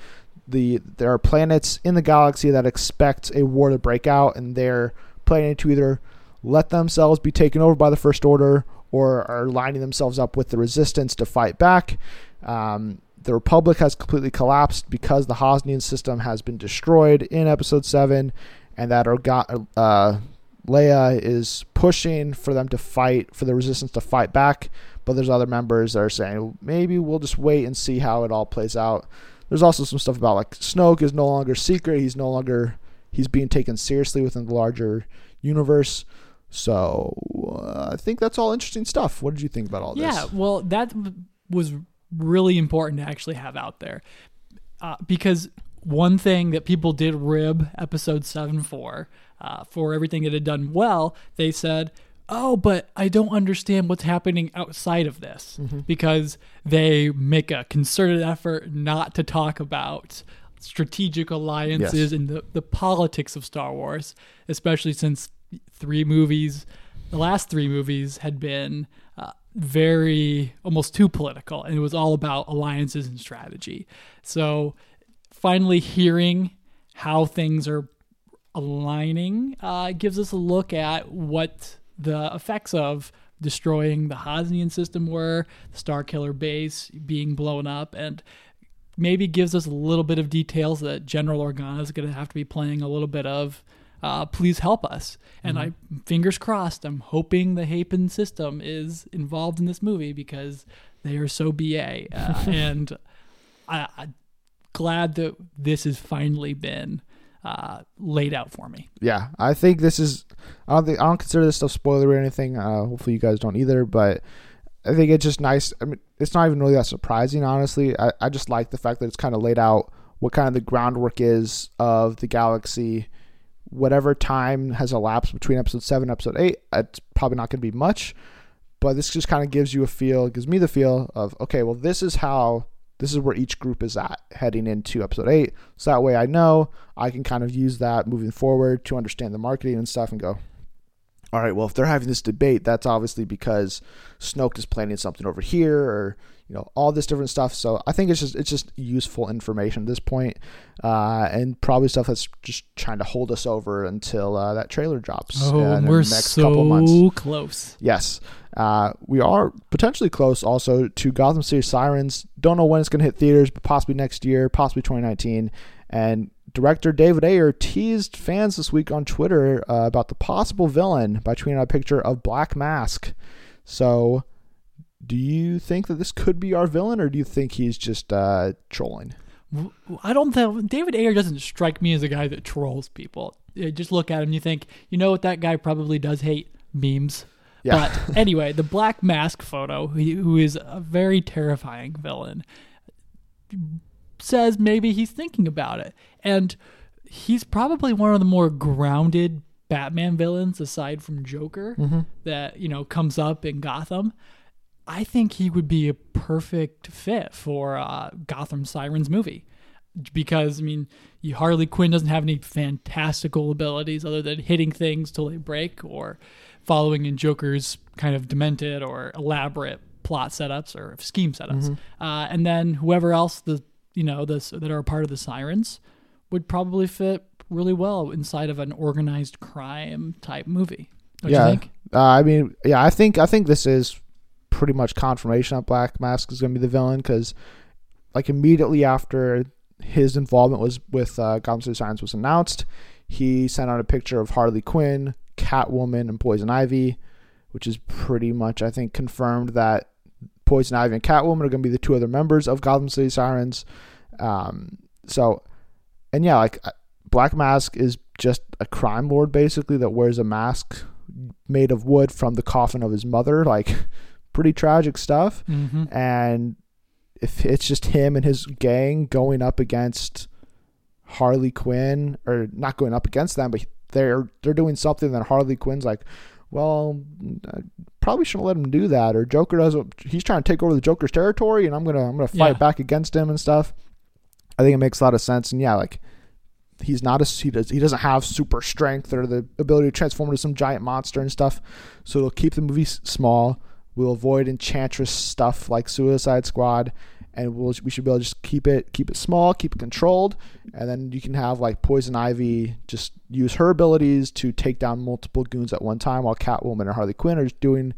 There are planets in the galaxy that expect a war to break out, and they're planning to either let themselves be taken over by the First Order or are lining themselves up with the Resistance to fight back. The Republic has completely collapsed because the Hosnian system has been destroyed in Episode 7, and that Leia is pushing for them to fight, for the Resistance to fight back, but there's other members that are saying, maybe we'll just wait and see how it all plays out. There's also some stuff about like Snoke is no longer secret. He's being taken seriously within the larger universe. So I think that's all interesting stuff. What did you think about all this? Yeah, well, that was really important to actually have out there because one thing that people did rib Episode 7 for everything it had done well, they said, oh, but I don't understand what's happening outside of this because they make a concerted effort not to talk about strategic alliances and the politics of Star Wars, especially since the last three movies had been almost too political, and it was all about alliances and strategy. So finally hearing how things are aligning gives us a look at what the effects of destroying the Hosnian system were, the Starkiller base being blown up, and maybe gives us a little bit of details that General Organa is going to have to be playing a little bit of please help us. And I, fingers crossed, I'm hoping the Hapen system is involved in this movie because they are so BA. And I'm glad that this has finally been laid out for me. Yeah, I think this is... I don't consider this stuff spoiler or anything. Hopefully you guys don't either, but... I think it's just nice. I mean, it's not even really that surprising, honestly. I just like the fact that it's kind of laid out what kind of the groundwork is of the galaxy. Whatever time has elapsed between episode 7 and episode 8, it's probably not going to be much. But this just kind of gives you a feel, gives me the feel of, okay, well, this is where each group is at heading into episode 8. So that way I know I can kind of use that moving forward to understand the marketing and stuff and go, all right, well, if they're having this debate, that's obviously because Snoke is planning something over here, or all this different stuff. So I think it's just useful information at this point, and probably stuff that's just trying to hold us over until that trailer drops. Oh, we're in the next couple months. Close. Yes, we are potentially close. Also to Gotham City Sirens. Don't know when it's going to hit theaters, but possibly next year, possibly 2019, and. Director David Ayer teased fans this week on Twitter about the possible villain by tweeting out a picture of Black Mask. So, do you think that this could be our villain, or do you think he's just trolling? I don't think David Ayer doesn't strike me as a guy that trolls people. You just look at him and you think, what that guy probably does hate? Memes. Yeah. But anyway, the Black Mask photo, who is a very terrifying villain, says maybe he's thinking about it. And he's probably one of the more grounded Batman villains aside from Joker that, comes up in Gotham. I think he would be a perfect fit for Gotham Sirens movie because, Harley Quinn doesn't have any fantastical abilities other than hitting things till they break or following in Joker's kind of demented or elaborate plot setups or scheme setups. And then whoever else that are a part of the Sirens would probably fit really well inside of an organized crime type movie. Don't you think? I think this is pretty much confirmation that Black Mask is going to be the villain because, immediately after his involvement was with Gotham City Sirens was announced, he sent out a picture of Harley Quinn, Catwoman, and Poison Ivy, which is pretty much, I think, confirmed that Poison Ivy and Catwoman are going to be the two other members of Gotham City Sirens. Black Mask is just a crime lord, basically, that wears a mask made of wood from the coffin of his mother. Pretty tragic stuff. And if it's just him and his gang going up against Harley Quinn, or not going up against them, but they're doing something that Harley Quinn's like, well, I probably shouldn't let him do that. Or Joker he's trying to take over the Joker's territory, and I'm gonna fight back against him and stuff. I think it makes a lot of sense. And he's not he doesn't have super strength or the ability to transform into some giant monster and stuff. So it'll keep the movie small. We'll avoid Enchantress stuff like Suicide Squad, and we should be able to just keep it small, keep it controlled, and then you can have Poison Ivy just use her abilities to take down multiple goons at one time, while Catwoman and Harley Quinn are just doing,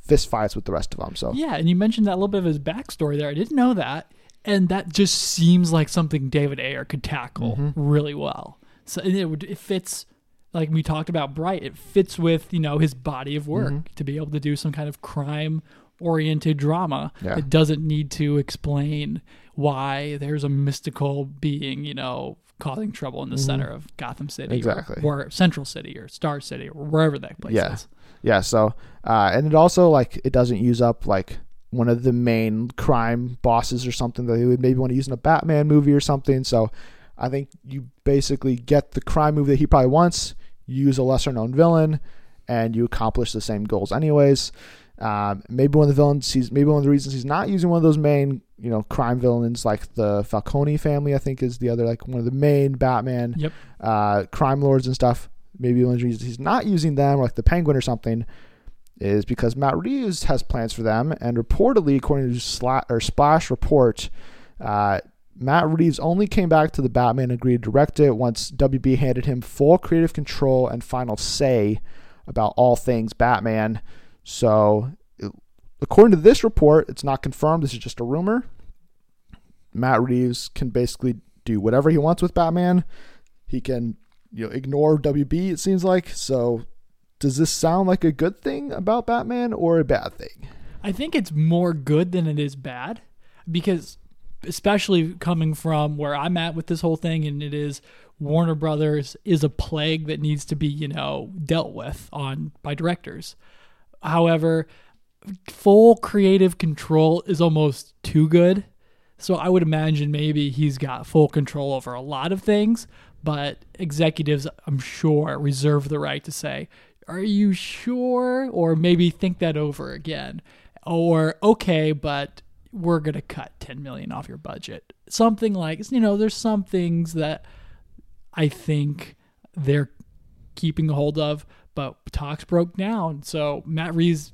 fist fights with the rest of them. So yeah, and you mentioned that little bit of his backstory there. I didn't know that, and that just seems like something David Ayer could tackle really well. So it fits. Like we talked about Bright, it fits with his body of work to be able to do some kind of crime. Oriented drama that doesn't need to explain why there's a mystical being, causing trouble in the center of Gotham City, exactly, or Central City or Star City or wherever that place is. Yeah. So, and it also it doesn't use up one of the main crime bosses or something that they would maybe want to use in a Batman movie or something. So, I think you basically get the crime movie that he probably wants. You use a lesser known villain, and you accomplish the same goals, anyways. Maybe one of the villains maybe one of the reasons he's not using one of those main, crime villains like the Falcone family, I think is the other, one of the main Batman, crime lords and stuff. Maybe one of the reasons he's not using them, or the Penguin or something, is because Matt Reeves has plans for them. And reportedly, according to Splash Report, Matt Reeves only came back to the Batman and agreed to direct it once WB handed him full creative control and final say about all things Batman. So according to this report, it's not confirmed. This is just a rumor. Matt Reeves can basically do whatever he wants with Batman. He can, you know, ignore WB, it seems like. So does this sound like a good thing about Batman or a bad thing? I think it's more good than it is bad, because especially coming from where I'm at with this whole thing, and it is Warner Brothers is a plague that needs to be, you know, dealt with on by directors. However, full creative control is almost too good. So I would imagine maybe he's got full control over a lot of things, but executives, I'm sure, reserve the right to say, are you sure? Or maybe think that over again. Or, okay, but we're going to cut $10 million off your budget. Something like, you know, there's some things that I think they're keeping a hold of, but talks broke down. So Matt Reeves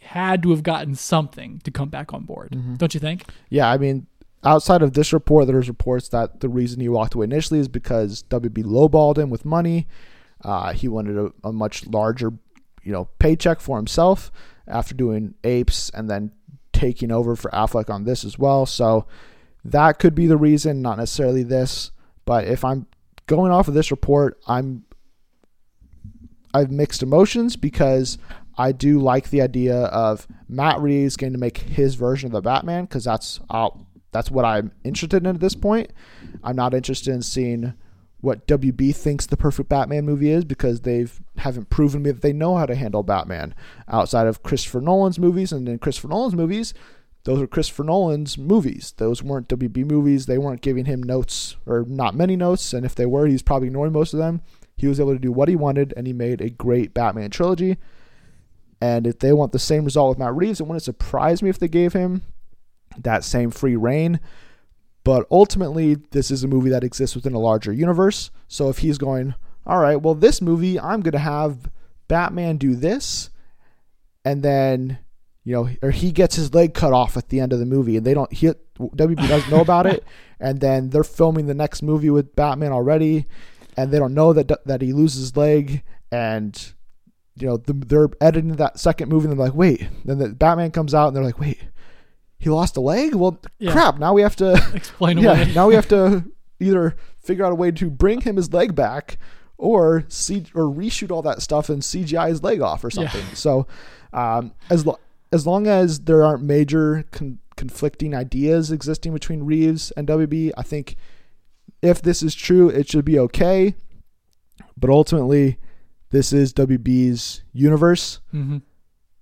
had to have gotten something to come back on board. Mm-hmm. Don't you think? Yeah, I mean, outside of this report, there's reports that the reason he walked away initially is because WB lowballed him with money. He wanted a much larger, you know, paycheck for himself after doing Apes and then taking over for Affleck on this as well. So that could be the reason, not necessarily this. But if I'm going off of this report, I've mixed emotions, because I do like the idea of Matt Reeves getting to make his version of the Batman, because that's what I'm interested in at this point. I'm not interested in seeing what WB thinks the perfect Batman movie is, because they haven't proven me that they know how to handle Batman outside of Christopher Nolan's movies. And in Christopher Nolan's movies, those are Christopher Nolan's movies. Those weren't WB movies. They weren't giving him notes, or not many notes. And if they were, he's probably ignoring most of them. He was able to do what he wanted, and he made a great Batman trilogy. And if they want the same result with Matt Reeves, it wouldn't surprise me if they gave him that same free reign. But ultimately, this is a movie that exists within a larger universe. So if he's going, all right, well, this movie, I'm going to have Batman do this, and then, you know, or he gets his leg cut off at the end of the movie, and they don't, WB doesn't know about it, and then they're filming the next movie with Batman already, and they don't know that he loses his leg, and, you know, they're editing that second movie, and they're like, wait. Then the Batman comes out, and they're like, wait, he lost a leg? Well, yeah. Crap. Now we have to explain away. Now we have to either figure out a way to bring him his leg back, or reshoot all that stuff and CGI his leg off or something. Yeah. So, as long as there aren't major conflicting ideas existing between Reeves and WB, I think if this is true, it should be okay. But ultimately, this is WB's universe. Mm-hmm.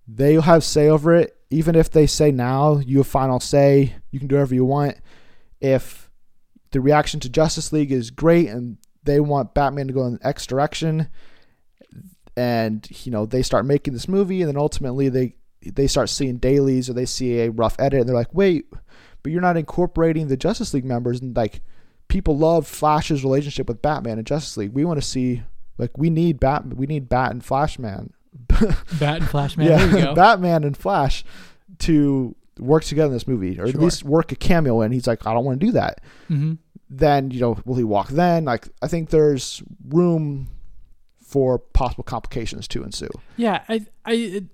They have say over it. Even if they say now, you have final say, you can do whatever you want. If the reaction to Justice League is great and they want Batman to go in X direction, and, you know, they start making this movie, and then ultimately they start seeing dailies, or they see a rough edit, and they're like, wait, but you're not incorporating the Justice League members. And, like, people love Flash's relationship with Batman and Justice League. We want to see, like, we need Bat and Flashman. Bat and Flashman. Yeah, there you go. Batman and Flash to work together in this movie, or at least work a cameo in. He's like, I don't want to do that. Mm-hmm. Then, you know, will he walk then? Like, I think there's room for possible complications to ensue. Yeah, I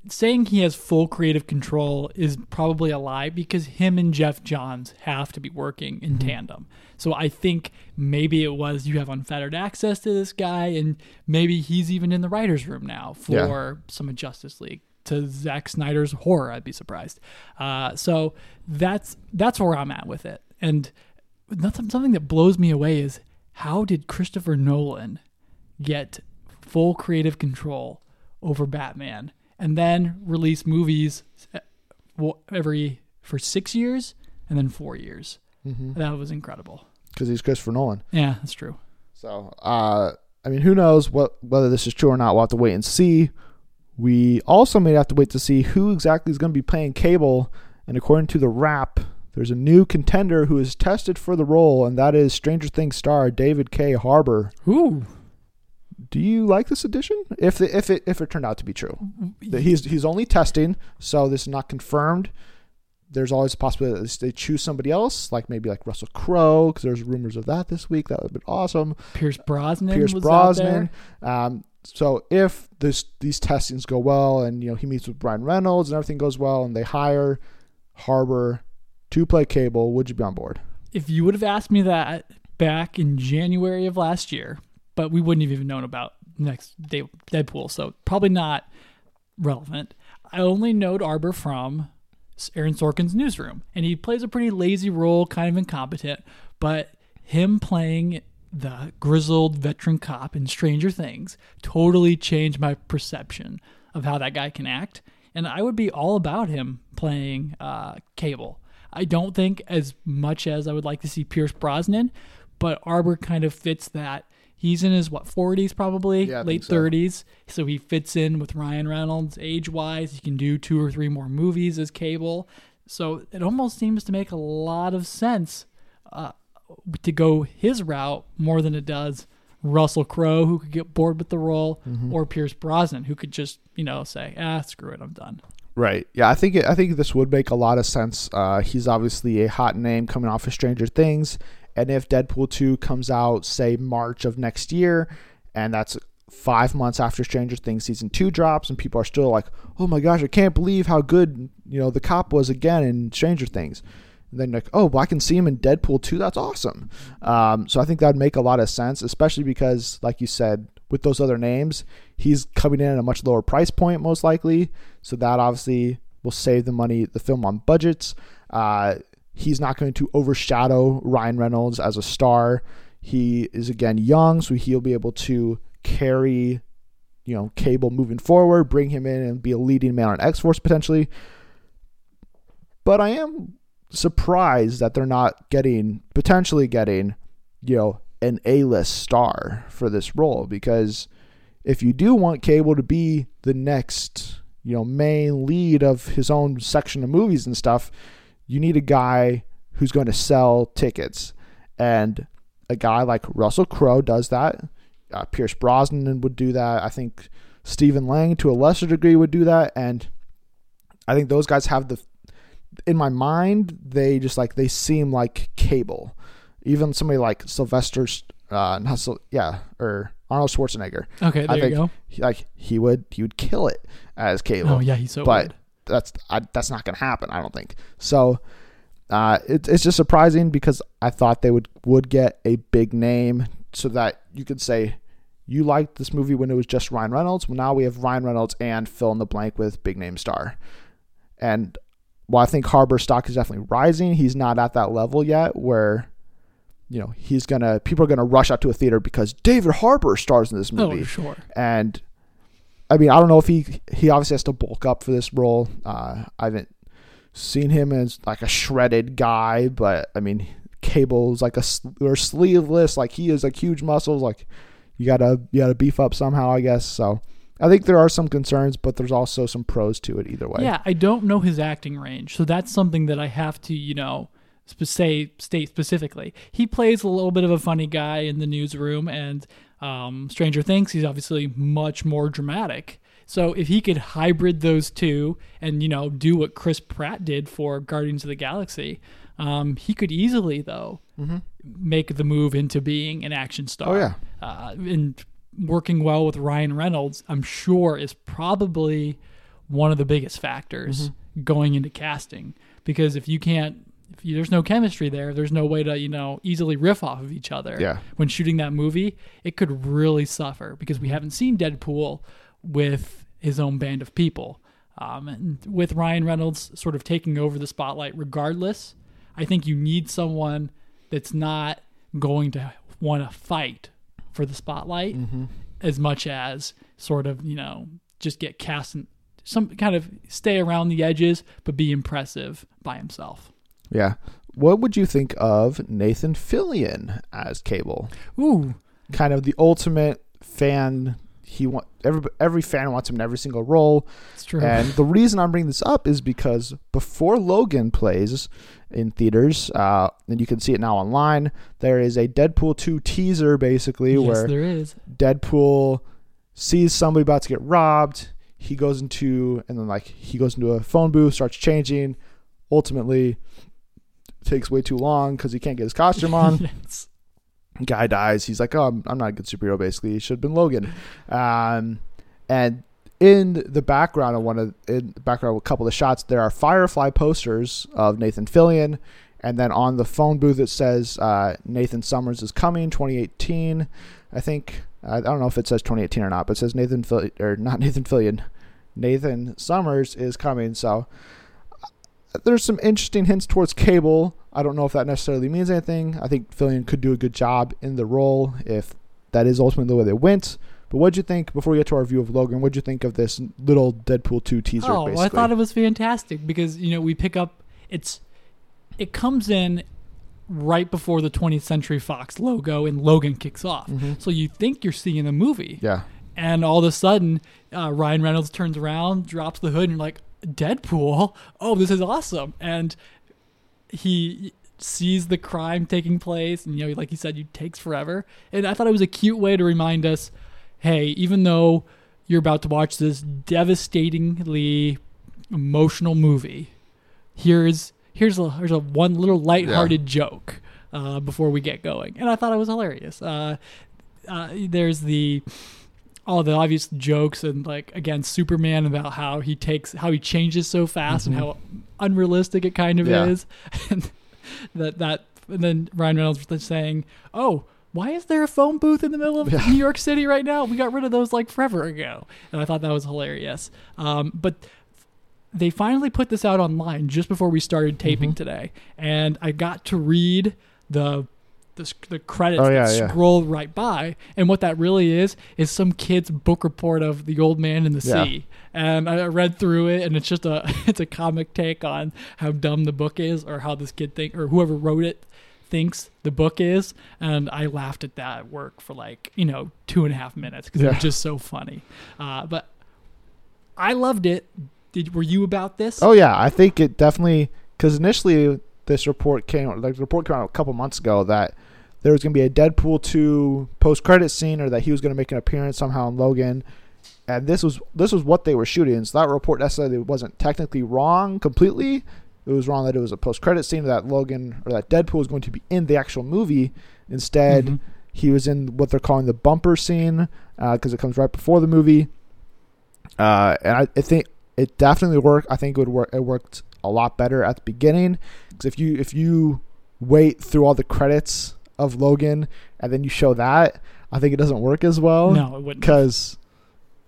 saying he has full creative control is probably a lie, because him and Jeff Johns have to be working in tandem. So I think maybe it was, you have unfettered access to this guy, and maybe he's even in the writer's room now for some of Justice League. To Zack Snyder's horror, I'd be surprised. So that's where I'm at with it. And that's something that blows me away is, how did Christopher Nolan get full creative control over Batman, and then release movies for 6 years and then 4 years? Mm-hmm. That was incredible. Because he's Christopher Nolan. Yeah, that's true. So, I mean, who knows whether this is true or not? We'll have to wait and see. We also may have to wait to see who exactly is going to be playing Cable. And according to The Wrap, there's a new contender who is tested for the role, and that is Stranger Things star David K. Harbour. Ooh. Do you like this addition? If it turned out to be true, he's only testing, so this is not confirmed. There's always a possibility that they choose somebody else, like Russell Crowe, because there's rumors of that this week. That would have been awesome. Pierce Brosnan. So if these testings go well and, he meets with Ryan Reynolds and everything goes well and they hire Harbour to play Cable, would you be on board? If you would have asked me that back in January of last year, but we wouldn't have even known about next day Deadpool, so probably not relevant. I only knowed Arbor from Aaron Sorkin's Newsroom, and he plays a pretty lazy role, kind of incompetent, but him playing the grizzled veteran cop in Stranger Things totally changed my perception of how that guy can act, and I would be all about him playing Cable. I don't think as much as I would like to see Pierce Brosnan, but Arbor kind of fits that. He's in his, 40s probably, late 30s, so he fits in with Ryan Reynolds age-wise. He can do 2 or 3 more movies as Cable, so it almost seems to make a lot of sense to go his route more than it does Russell Crowe, who could get bored with the role, or Pierce Brosnan, who could just, say, screw it, I'm done. Right. Yeah, I think this would make a lot of sense. He's obviously a hot name coming off of Stranger Things, and if Deadpool 2 comes out, say, March of next year, and that's 5 months after Stranger Things Season 2 drops, and people are still like, oh my gosh, I can't believe how good, the cop was again in Stranger Things. And then like, oh, well, I can see him in Deadpool 2. That's awesome. So I think that would make a lot of sense, especially because, like you said, with those other names, he's coming in at a much lower price point, most likely. So that obviously will save the money, the film on budgets. He's not going to overshadow Ryan Reynolds as a star. He is, again, young, so he'll be able to carry, Cable moving forward, bring him in and be a leading man on X-Force potentially. But I am surprised that they're not getting an A-list star for this role, because if you do want Cable to be the next, main lead of his own section of movies and stuff, you need a guy who's going to sell tickets, and a guy like Russell Crowe does that. Pierce Brosnan would do that. I think Stephen Lang to a lesser degree would do that, and I think those guys have in my mind, they seem like Cable. Even somebody like Arnold Schwarzenegger. Okay, there you go. He would kill it as Cable. Oh yeah, he's so. But that's not going to happen, I don't think. So it's just surprising, because I thought they would get a big name so that you could say you liked this movie when it was just Ryan Reynolds. Well, now we have Ryan Reynolds and fill in the blank with big name star. And while I think Harbour's stock is definitely rising, he's not at that level yet where, people are going to rush out to a theater because David Harbour stars in this movie. Oh, sure. And I mean, I don't know if he obviously has to bulk up for this role. I haven't seen him as like a shredded guy, but I mean, Cable's like or sleeveless. Like he is like huge muscles. Like you gotta beef up somehow, I guess. So I think there are some concerns, but there's also some pros to it either way. Yeah, I don't know his acting range, so that's something that I have to, state specifically. He plays a little bit of a funny guy in the Newsroom, and Stranger Things, he's obviously much more dramatic. So if he could hybrid those two and, do what Chris Pratt did for Guardians of the Galaxy, he could easily, though, make the move into being an action star. Oh, yeah. And working well with Ryan Reynolds, I'm sure, is probably one of the biggest factors going into casting, because if there's no chemistry there, there's no way to, easily riff off of each other. Yeah. When shooting that movie, it could really suffer, because we haven't seen Deadpool with his own band of people. And with Ryan Reynolds sort of taking over the spotlight regardless, I think you need someone that's not going to want to fight for the spotlight as much as sort of, just get cast and some kind of stay around the edges, but be impressive by himself. Yeah. What would you think of Nathan Fillion as Cable? Ooh. Kind of the ultimate fan. Every fan wants him in every single role. It's true. And the reason I'm bringing this up is because before Logan plays in theaters, and you can see it now online, there is a Deadpool 2 teaser, basically, where there is. Deadpool sees somebody about to get robbed. He goes into, and then like he goes into a phone booth, starts changing. Ultimately, takes way too long because he can't get his costume on. Yes. guy dies. He's like, oh, I'm not a good superhero, basically. He should have been Logan. And in the background of a couple of the shots, there are Firefly posters of Nathan Fillion. And then on the phone booth, it says Nathan Summers is coming 2018. I think, I don't know if it says 2018 or not, but it says Nathan Summers is coming. So there's some interesting hints towards Cable. I don't know if that necessarily means anything. I think Fillion could do a good job in the role if that is ultimately the way they went. But what'd you think, before we get to our review of Logan, what'd you think of this little Deadpool 2 teaser, basically? Well, I thought it was fantastic because, we pick up, it comes in right before the 20th Century Fox logo and Logan kicks off. Mm-hmm. So you think you're seeing a movie. Yeah. And all of a sudden, Ryan Reynolds turns around, drops the hood, and you're like, Deadpool? Oh, this is awesome. And he sees the crime taking place, and like he said, it takes forever. And I thought it was a cute way to remind us, hey, even though you're about to watch this devastatingly emotional movie, here's a one little lighthearted joke before we get going. And I thought it was hilarious. There's all the obvious jokes and again, Superman about how he changes so fast mm-hmm. and how unrealistic it kind of is. And and then Ryan Reynolds was saying, oh, why is there a phone booth in the middle of New York City right now? We got rid of those forever ago. And I thought that was hilarious. But they finally put this out online just before we started taping mm-hmm. today. And I got to read the credits scroll right by, and what that really is some kid's book report of The Old Man and the Sea. And I read through it, and it's just a comic take on how dumb the book is, or how this kid think, or whoever wrote it thinks the book is. And I laughed at that at work for 2.5 minutes because it was just so funny. But I loved it. Were you about this? Oh yeah, I think it definitely, because initially this report came out a couple months ago that there was going to be a Deadpool 2 post-credit scene, or that he was going to make an appearance somehow in Logan. And this was what they were shooting. So that report necessarily wasn't technically wrong completely. It was wrong that it was a post-credit scene, that Logan, or that Deadpool was going to be in the actual movie. Instead, mm-hmm. he was in what they're calling the bumper scene because it comes right before the movie. And I think it definitely worked. I think it would work. It worked a lot better at the beginning, because if you wait through all the credits of Logan and then you show that, I think it doesn't work as well. No, it wouldn't. Because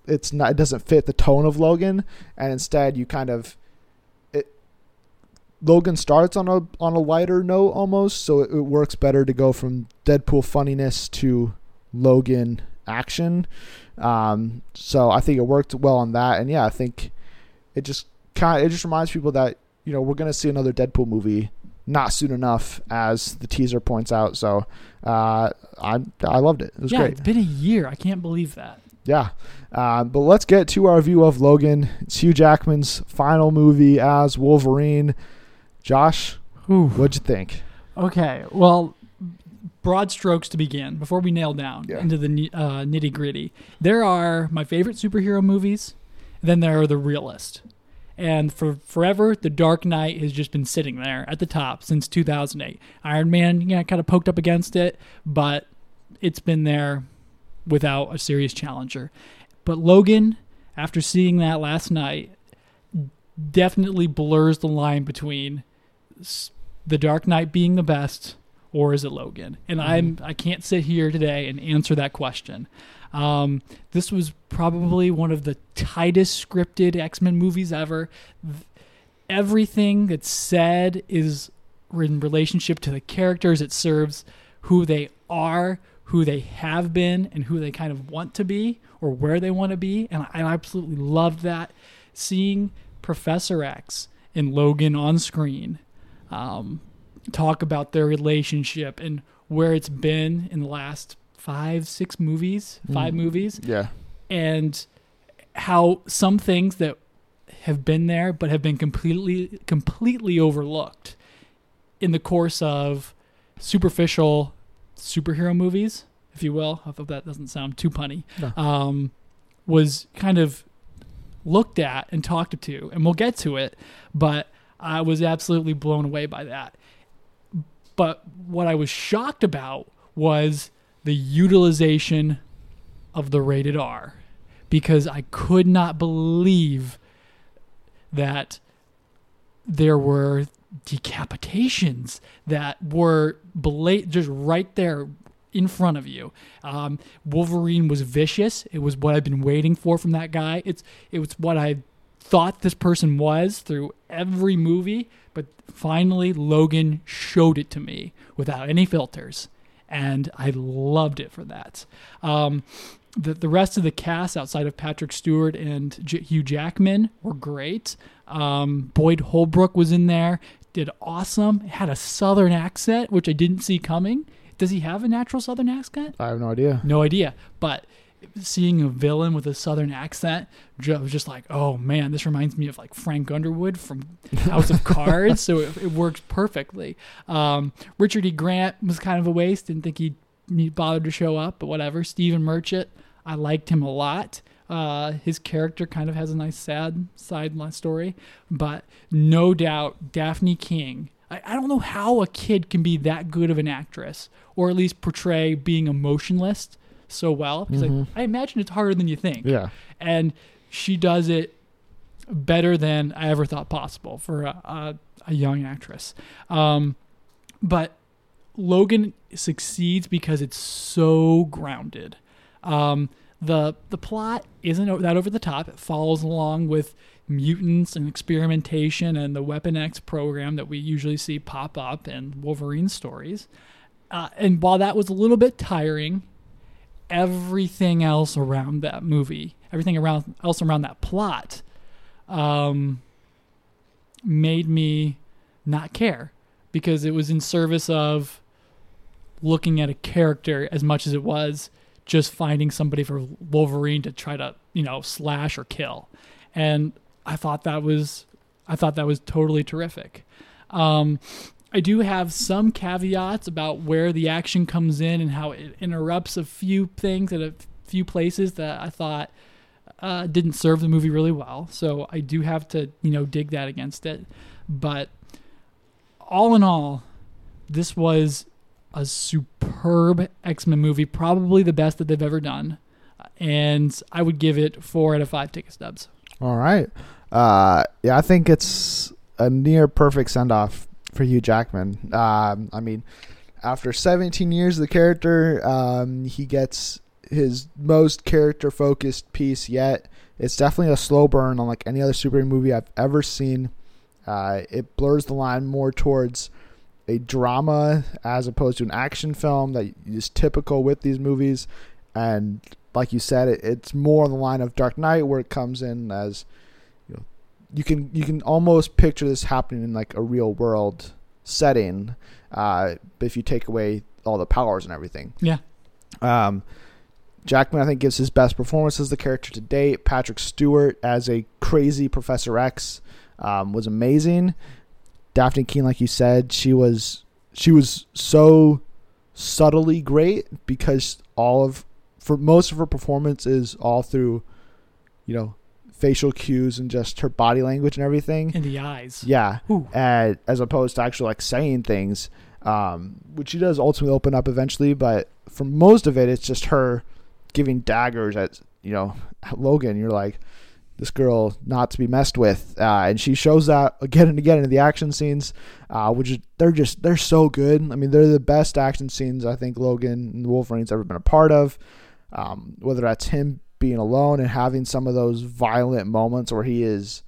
it doesn't fit the tone of Logan, and instead you kind of. Logan starts on a lighter note almost, so it works better to go from Deadpool funniness to Logan action. So I think it worked well on that, and I think it just reminds people that we're gonna see another Deadpool movie not soon enough, as the teaser points out. So I loved it. It was great. It's been a year. I can't believe that. Yeah. But let's get to our review of Logan. It's Hugh Jackman's final movie as Wolverine. Josh, what'd you think? Okay, well, broad strokes to begin, before we nail down into the nitty-gritty. There are my favorite superhero movies, and then there are the realist. And for forever, The Dark Knight has just been sitting there at the top since 2008. Iron Man, kind of poked up against it, but it's been there without a serious challenger. But Logan, after seeing that last night, definitely blurs the line between The Dark Knight being the best, or is it Logan? And I can't sit here today and answer that question. This was probably one of the tightest scripted X-Men movies ever. Everything that's said is in relationship to the characters. It serves who they are, who they have been, and who they kind of want to be, or where they want to be. And I absolutely loved that. Seeing Professor X and Logan on screen talk about their relationship and where it's been in the last five movies. Yeah. And how some things that have been there but have been completely overlooked in the course of superficial superhero movies, if you will. I hope that doesn't sound too punny. No. Was kind of looked at and talked to, and we'll get to it, but I was absolutely blown away by that. But what I was shocked about was the utilization of the rated R, because I could not believe that there were decapitations that were just right there in front of you. Wolverine was vicious. It was what I've been waiting for from that guy. It was what I thought this person was through every movie, but finally Logan showed it to me without any filters, and I loved it for that. The rest of the cast outside of Patrick Stewart and Hugh Jackman were great. Boyd Holbrook was in there, did awesome, had a Southern accent, which I didn't see coming. Does he have a natural Southern accent? I have no idea. No idea. But seeing a villain with a Southern accent, I was just like, oh man, this reminds me of like Frank Underwood from House of Cards. So it works perfectly. Richard E. Grant was kind of a waste. Didn't think he bothered to show up, but whatever. Stephen Merchant, I liked him a lot. His character kind of has a nice sad sideline story, but no doubt Daphne King. I don't know how a kid can be that good of an actress, or at least portray being emotionless so well. Because I imagine it's harder than you think. Yeah. And she does it better than I ever thought possible for a young actress. But Logan succeeds because it's so grounded. The plot isn't that over the top. It follows along with mutants and experimentation and the Weapon X program that we usually see pop up in Wolverine stories. And while that was a little bit tiring, everything else around that plot made me not care, because it was in service of looking at a character as much as it was just finding somebody for Wolverine to try to, slash or kill. And I thought that was totally terrific. I do have some caveats about where the action comes in and how it interrupts a few things at a few places that I thought didn't serve the movie really well. So I do have to, dig that against it. But all in all, this was a superb X-Men movie, probably the best that they've ever done. And I would give it 4 out of 5 ticket stubs. All right. I think it's a near perfect send-off for Hugh Jackman. After 17 years of the character, he gets his most character-focused piece yet. It's definitely a slow burn, unlike any other superhero movie I've ever seen. It blurs the line more towards a drama as opposed to an action film that is typical with these movies. And like you said, it's more on the line of Dark Knight, where it comes in as... You can almost picture this happening in like a real world setting, if you take away all the powers and everything. Yeah. Jackman, I think, gives his best performance as the character to date. Patrick Stewart as a crazy Professor X was amazing. Daphne Keane, like you said, she was so subtly great, because most of her performance is all through, facial cues and just her body language and everything. And the eyes. Yeah. And as opposed to actually saying things, which she does ultimately open up eventually. But for most of it, it's just her giving daggers at, at Logan. You're like, this girl not to be messed with. And she shows that again and again in the action scenes, they're so good. I mean, they're the best action scenes I think Logan and Wolverine's ever been a part of. Whether that's him being alone and having some of those violent moments where he is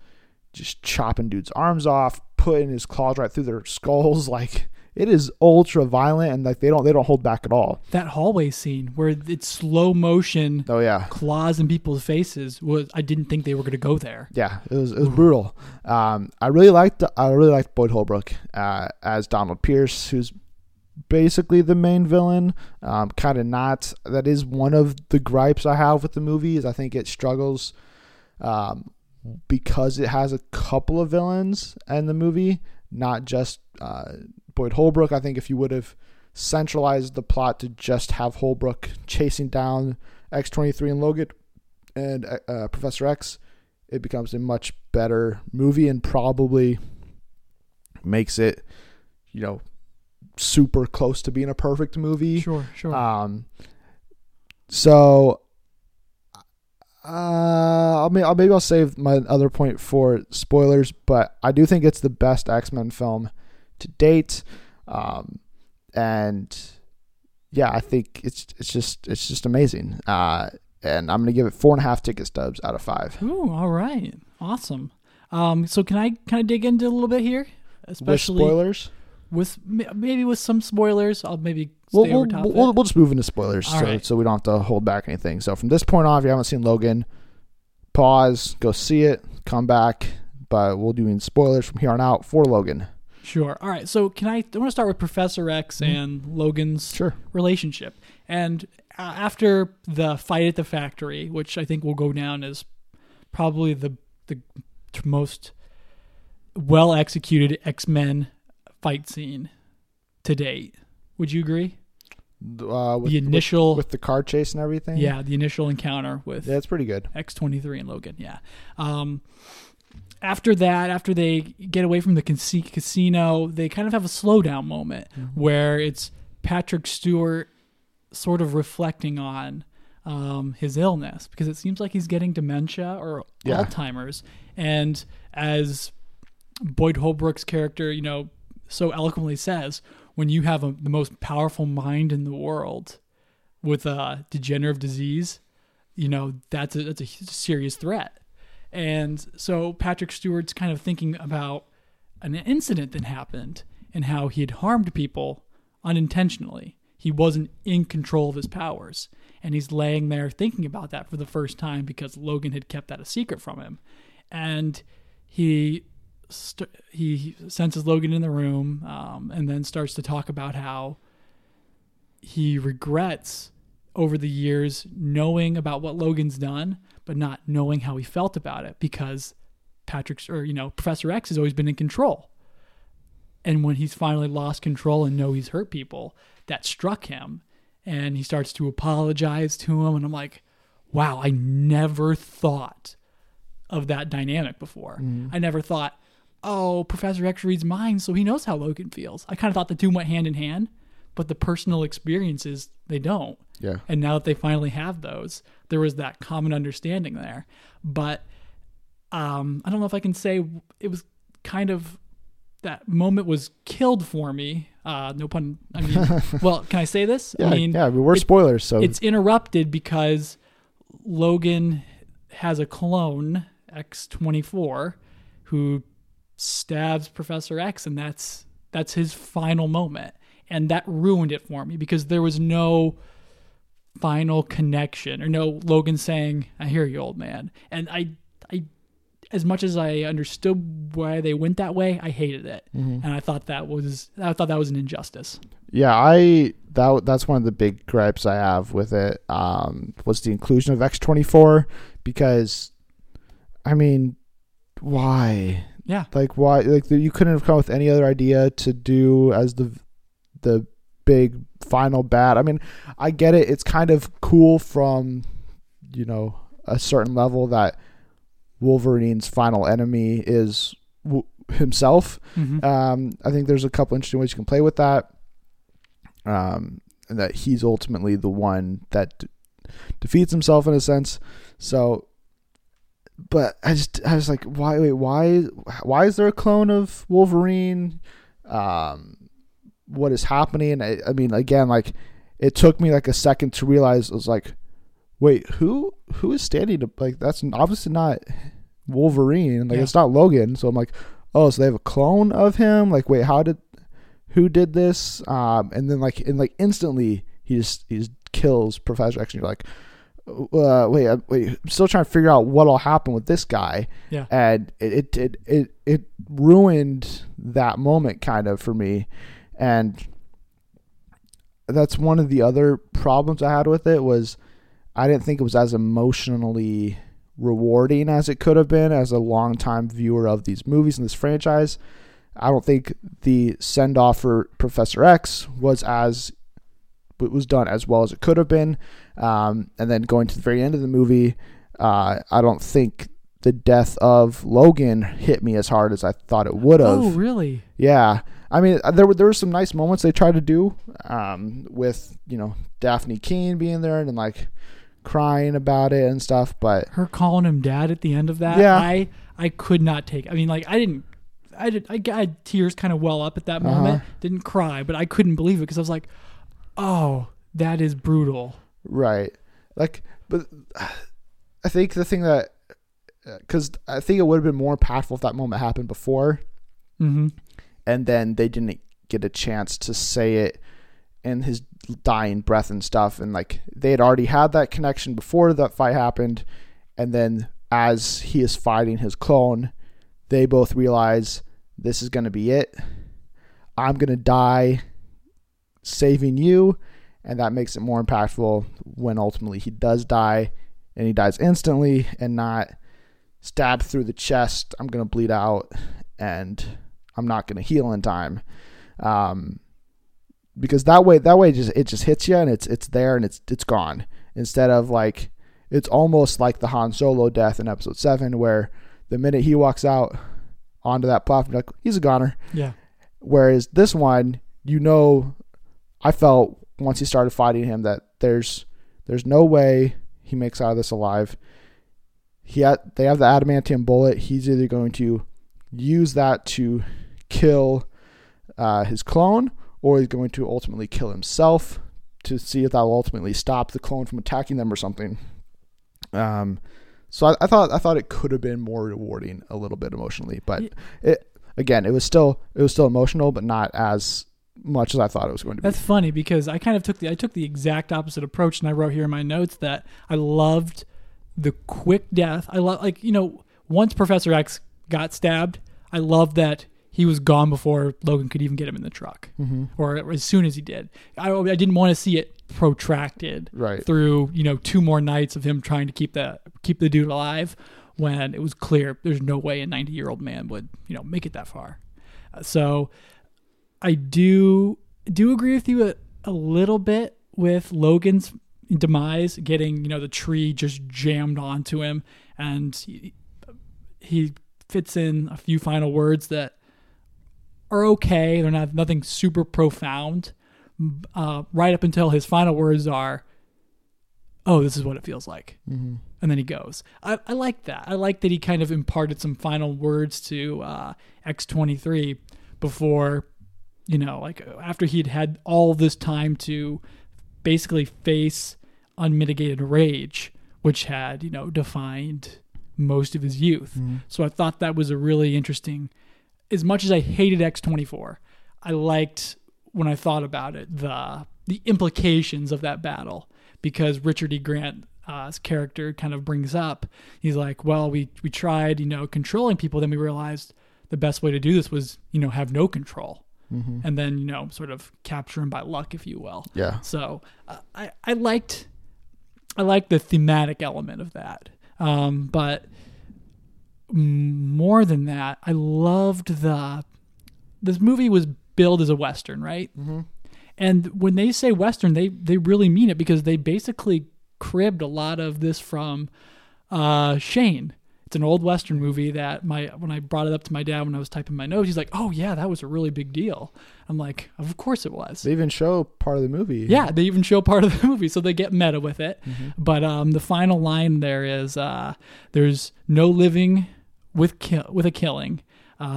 just chopping dudes' arms off, putting his claws right through their skulls, it is ultra violent, and they don't hold back at all. That hallway scene where it's slow motion, claws in people's faces, I didn't think they were going to go there. Yeah, it was brutal. I really liked Boyd Holbrook as Donald Pierce, who's basically the main villain. That is one of the gripes I have with the movie, is I think it struggles because it has a couple of villains in the movie, not just Boyd Holbrook. I think if you would have centralized the plot to just have Holbrook chasing down X-23 and Logan and Professor X, it becomes a much better movie and probably makes it super close to being a perfect movie. Sure. Maybe I'll save my other point for spoilers, but I do think it's the best X-Men film to date. I think it's just amazing. And I'm going to give it 4.5 ticket stubs out of 5. Ooh, all right. Awesome. So can I kind of dig into a little bit here? Especially with spoilers? With some spoilers. I'll maybe stay over top of it. We'll just move into spoilers so we don't have to hold back anything. So from this point on, if you haven't seen Logan, pause, go see it, come back. But we'll do spoilers from here on out for Logan. Sure. All right. So I want to start with Professor X and Logan's relationship. And after the fight at the factory, which I think will go down as probably the most well-executed X-Men fight scene to date. Would you agree? With the car chase and everything? Yeah, the initial encounter with... Yeah, it's pretty good. X-23 and Logan, yeah. After that, after they get away from the casino, they kind of have a slowdown moment where it's Patrick Stewart sort of reflecting on his illness, because it seems like he's getting dementia or Alzheimer's. And as Boyd Holbrook's character, so eloquently says, when you have the most powerful mind in the world with a degenerative disease, that's a serious threat. And so Patrick Stewart's kind of thinking about an incident that happened and how he had harmed people unintentionally. He wasn't in control of his powers. And he's laying there thinking about that for the first time because Logan had kept that a secret from him. And he senses Logan in the room and then starts to talk about how he regrets over the years knowing about what Logan's done, but not knowing how he felt about it, because Professor X has always been in control. And when he's finally lost control and he's hurt people, that struck him. And he starts to apologize to him. And I'm like, wow, I never thought of that dynamic before. I never thought, Professor X reads minds, so he knows how Logan feels. I kind of thought the two went hand in hand, but the personal experiences, they don't. Yeah. And now that they finally have those, there was that common understanding there. But I don't know if I can say it was kind of, that moment was killed for me. No pun. I mean, well, can I say this? Yeah, we're spoilers. So it's interrupted because Logan has a clone, X-24, who stabs Professor X, and that's his final moment. And that ruined it for me because there was no final connection or no Logan saying, I hear you, old man. And I as much as I understood why they went that way, I hated it. And I thought that was an injustice. Yeah. That's one of the big gripes I have with it, was the inclusion of X-24, because I mean, why? Yeah. Like why? Like you couldn't have come with any other idea to do as the big final bad. I mean, I get it. It's kind of cool from, a certain level that Wolverine's final enemy is himself. I think there's a couple interesting ways you can play with that. And that he's ultimately the one that defeats himself in a sense. So, but I was like, why is there a clone of Wolverine? What is happening? I mean, again, like it took me like a second to realize. I was like, wait, who is standing up? Like, that's obviously not Wolverine. Like, It's not Logan. So I'm like, so they have a clone of him. Like, wait, who did this? And then instantly he just kills Professor X, and you're like, wait, I'm still trying to figure out what'll happen with this guy. Yeah. And it ruined that moment kind of for me. And that's one of the other problems I had with it, was I didn't think it was as emotionally rewarding as it could have been as a longtime viewer of these movies and this franchise. I don't think the send-off for Professor X was done as well as it could have been. And then going to the very end of the movie, I don't think the death of Logan hit me as hard as I thought it would have. Oh, really? Yeah. I mean, there were some nice moments they tried to do with, you know, Daphne Keane being there and like crying about it and stuff, but her calling him dad at the end of that, yeah. I could not take. I mean, like I had tears kind of well up at that moment. Uh-huh. Didn't cry, but I couldn't believe it because I was like, oh, that is brutal. Right. Like, but I think the thing that, because I think it would have been more impactful if that moment happened before. Mm-hmm. And then they didn't get a chance to say it in his dying breath and stuff. And like, they had already had that connection before that fight happened. And then as he is fighting his clone, they both realize this is going to be it. I'm going to die saving you. And that makes it more impactful when ultimately he does die, and he dies instantly and not stabbed through the chest. I'm going to bleed out and I'm not going to heal in time. Because that way it just hits you and it's there and it's gone. Instead of like, it's almost like the Han Solo death in episode 7, where the minute he walks out onto that platform, like, he's a goner. Yeah. Whereas this one, you know, I felt once he started fighting him that there's no way he makes out of this alive. They have the adamantium bullet. He's either going to use that to kill his clone, or he's going to ultimately kill himself to see if that will ultimately stop the clone from attacking them or something. So I thought it could have been more rewarding a little bit emotionally, but yeah. It was still emotional, but not as much as I thought it was going to be. That's funny because I kind of took the exact opposite approach, and I wrote here in my notes that I loved the quick death. I love, like, you know, once Professor X got stabbed, I loved that he was gone before Logan could even get him in the truck, mm-hmm. or as soon as he did. I didn't want to see it protracted right. through, you know, 2 more nights of him trying to keep the dude alive when it was clear there's no way a 90-year-old man would, you know, make it that far. So I do agree with you a little bit with Logan's demise, getting, you know, the tree just jammed onto him, and he fits in a few final words that are okay. They're nothing super profound, right up until his final words are, "Oh, this is what it feels like," mm-hmm. and then he goes. I like that. I like that he kind of imparted some final words to X-23 before, you know, like after he'd had all this time to basically face unmitigated rage, which had, you know, defined most of his youth. Mm-hmm. So I thought that was a really interesting, as much as I hated X-24, I liked, when I thought about it, the implications of that battle, because Richard E. Grant's character kind of brings up, he's like, well, we tried, you know, controlling people. Then we realized the best way to do this was, you know, have no control. Mm-hmm. And then, you know, sort of capture him by luck, if you will. Yeah. So I liked the thematic element of that. But more than that, I loved this movie was billed as a Western, right? Mm-hmm. And when they say Western, they really mean it, because they basically cribbed a lot of this from Shane. It's an old Western movie that when I brought it up to my dad when I was typing my notes, he's like, "Oh yeah, that was a really big deal." I'm like, "Of course it was." They even show part of the movie. Yeah, they even show part of the movie, so they get meta with it. Mm-hmm. But the final line there is, "There's no living with a killing.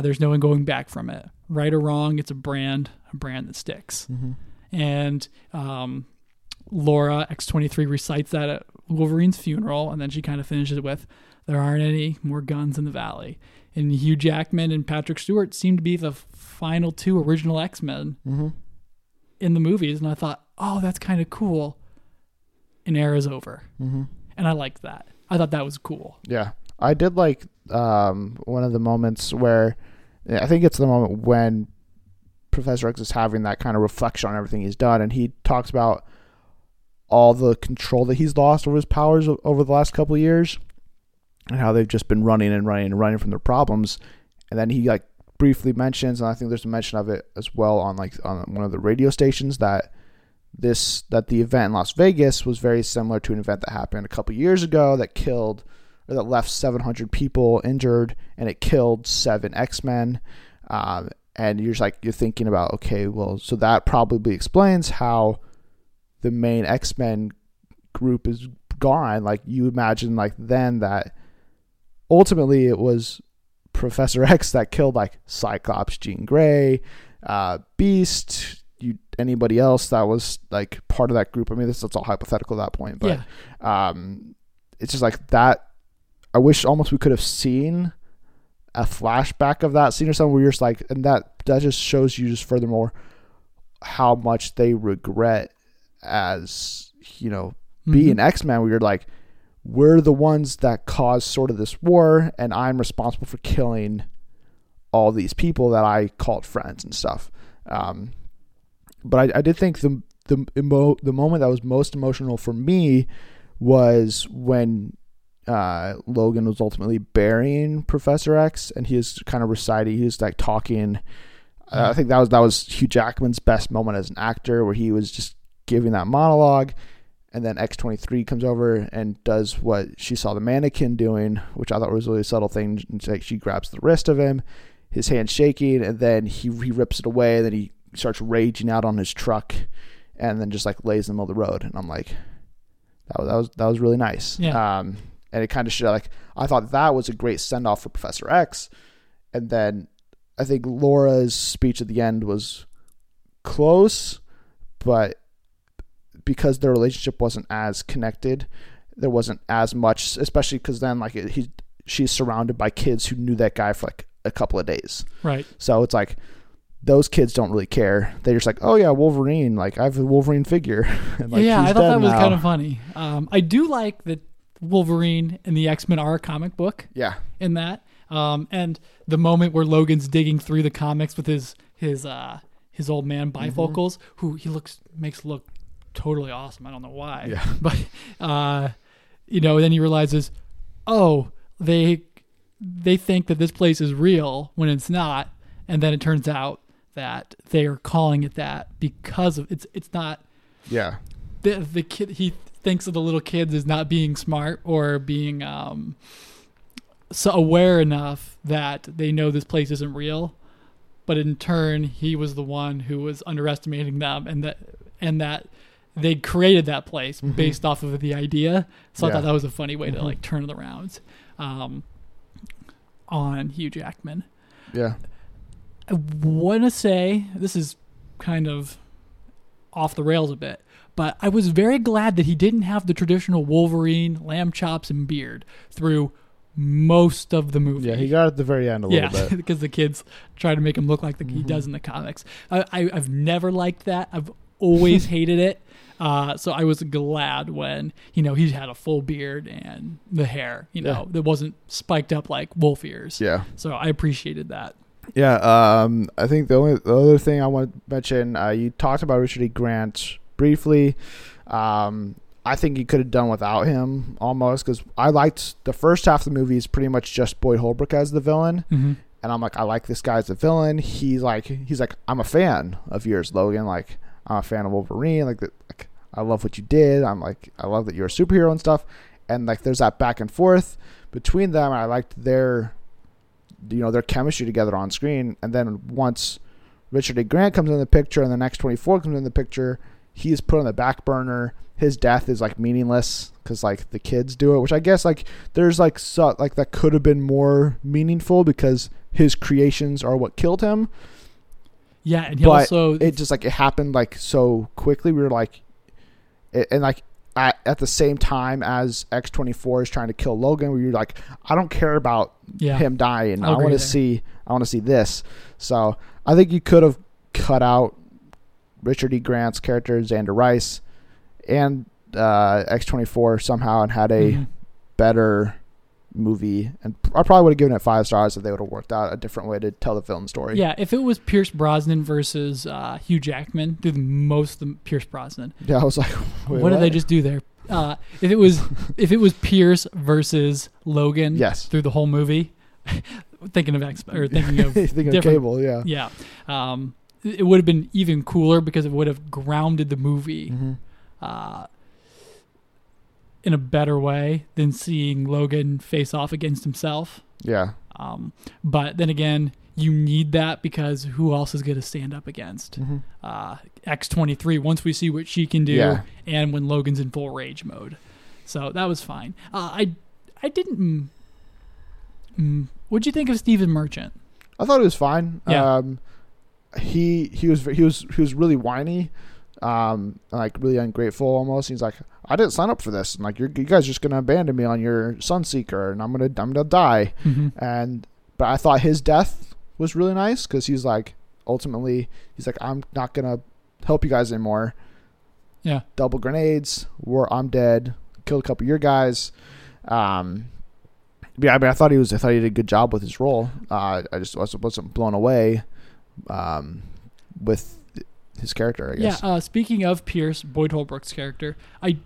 There's no one going back from it. Right or wrong, it's a brand that sticks." Mm-hmm. And Laura X-23 recites that at Wolverine's funeral, and then she kind of finishes it with, "There aren't any more guns in the valley." And Hugh Jackman and Patrick Stewart seem to be the final 2 original X-Men mm-hmm. in the movies. And I thought, oh, that's kind of cool. An era's over. Mm-hmm. And I liked that. I thought that was cool. Yeah. I did like one of the moments where, I think it's the moment when Professor X is having that kind of reflection on everything he's done. And he talks about all the control that he's lost over his powers over the last couple of years, and how they've just been running and running and running from their problems. And then he like briefly mentions, and I think there's a mention of it as well on one of the radio stations, that the event in Las Vegas was very similar to an event that happened a couple years ago that killed, or that left 700 people injured, and it killed 7 X-Men. And you're just like, you're thinking about, okay, well, so that probably explains how the main X-Men group is gone. Like, you imagine, like, then that ultimately it was Professor X that killed, like, Cyclops, Jean Grey, Beast, anybody else that was, like, part of that group. I mean, that's all hypothetical at that point, but yeah. It's just like that. I wish almost we could have seen a flashback of that scene or something where you're just like, and that just shows you just furthermore how much they regret, as you know, being X-Men, where you're like, we're the ones that caused sort of this war, and I'm responsible for killing all these people that I called friends and stuff. But I did think the moment that was most emotional for me was when Logan was ultimately burying Professor X, and he was kind of reciting, he was like talking. I think that was Hugh Jackman's best moment as an actor, where he was just giving that monologue, and then X-23 comes over and does what she saw the mannequin doing, which I thought was really a subtle thing. Like, she grabs the wrist of him, his hand's shaking, and then he rips it away, and then he starts raging out on his truck, and then just like lays in the middle of the road. And I'm like, that was really nice. Yeah. And it kind of showed, like, I thought that was a great send off for Professor X. And then I think Laura's speech at the end was close, but because their relationship wasn't as connected, there wasn't as much, especially because then, like, she's surrounded by kids who knew that guy for like a couple of days. Right. So it's like, those kids don't really care. They're just like, oh yeah, Wolverine. Like, I have a Wolverine figure. And, like, yeah, I thought that was kind of funny. I do like that Wolverine and the X-Men are a comic book. Yeah. In that, and the moment where Logan's digging through the comics with his old man bifocals, who he makes look totally awesome. I don't know why. Yeah. But then he realizes, oh, they think that this place is real when it's not, and then it turns out that they are calling it that because of it's not. Yeah. The kid, he thinks of the little kids as not being smart or being so aware enough that they know this place isn't real, but in turn he was the one who was underestimating them, and that they created that place based off of the idea. So I thought that was a funny way to like turn it around on Hugh Jackman. Yeah. I want to say, this is kind of off the rails a bit, but I was very glad that he didn't have the traditional Wolverine, lamb chops, and beard through most of the movie. Yeah, he got at the very end a little bit. Because the kids try to make him look like he does in the comics. I've never liked that. I've always hated it. So I was glad when, he had a full beard and the hair, that wasn't spiked up like wolf ears. Yeah. So I appreciated that. Yeah, I think the other thing I want to mention, you talked about Richard E. Grant briefly. I think you could have done without him almost, because I liked the first half of the movie is pretty much just Boyd Holbrook as the villain, and I'm like, I like this guy as the villain. He's like, I'm a fan of yours, Logan. Like, I'm a fan of Wolverine. Like, I love what you did. I'm like, I love that you're a superhero and stuff. And like, there's that back and forth between them. I liked their chemistry together on screen. And then once Richard E. Grant comes in the picture and the next 24 comes in the picture, he is put on the back burner. His death is like meaningless because like the kids do it, which I guess like there's like so, like that could have been more meaningful because his creations are what killed him. Yeah, and also it just like it happened like so quickly. We were like, and like at the same time as X-24 is trying to kill Logan, where you're like, I don't care about him dying. I want to see this. So I think you could have cut out Richard E. Grant's character, Xander Rice, and X-24 somehow, and had a better movie. And I probably would have given it 5 stars if they would have worked out a different way to tell the film story. Yeah, if it was Pierce Brosnan versus Hugh Jackman, do the most of the Pierce Brosnan. Yeah, I was like, what did they just do there? If it was Pierce versus Logan, through the whole movie, thinking of Cable, yeah. It would have been even cooler because it would have grounded the movie in a better way than seeing Logan face off against himself. Yeah. But then again, you need that because who else is going to stand up against X-23 once we see what she can do and when Logan's in full rage mode. So that was fine. What'd you think of Steven Merchant? I thought it was fine. Yeah. He was really whiny, like really ungrateful almost. He's like, I didn't sign up for this, and like you guys are just gonna abandon me on your Sunseeker, and I'm gonna die. Mm-hmm. But I thought his death was really nice because he's like, ultimately he's like, I'm not gonna help you guys anymore. Yeah. Double grenades. I'm dead. Killed a couple of your guys. Yeah, I mean, I thought he did a good job with his role. I just wasn't blown away with his character, I guess. Yeah, speaking of Pierce, Boyd Holbrook's character,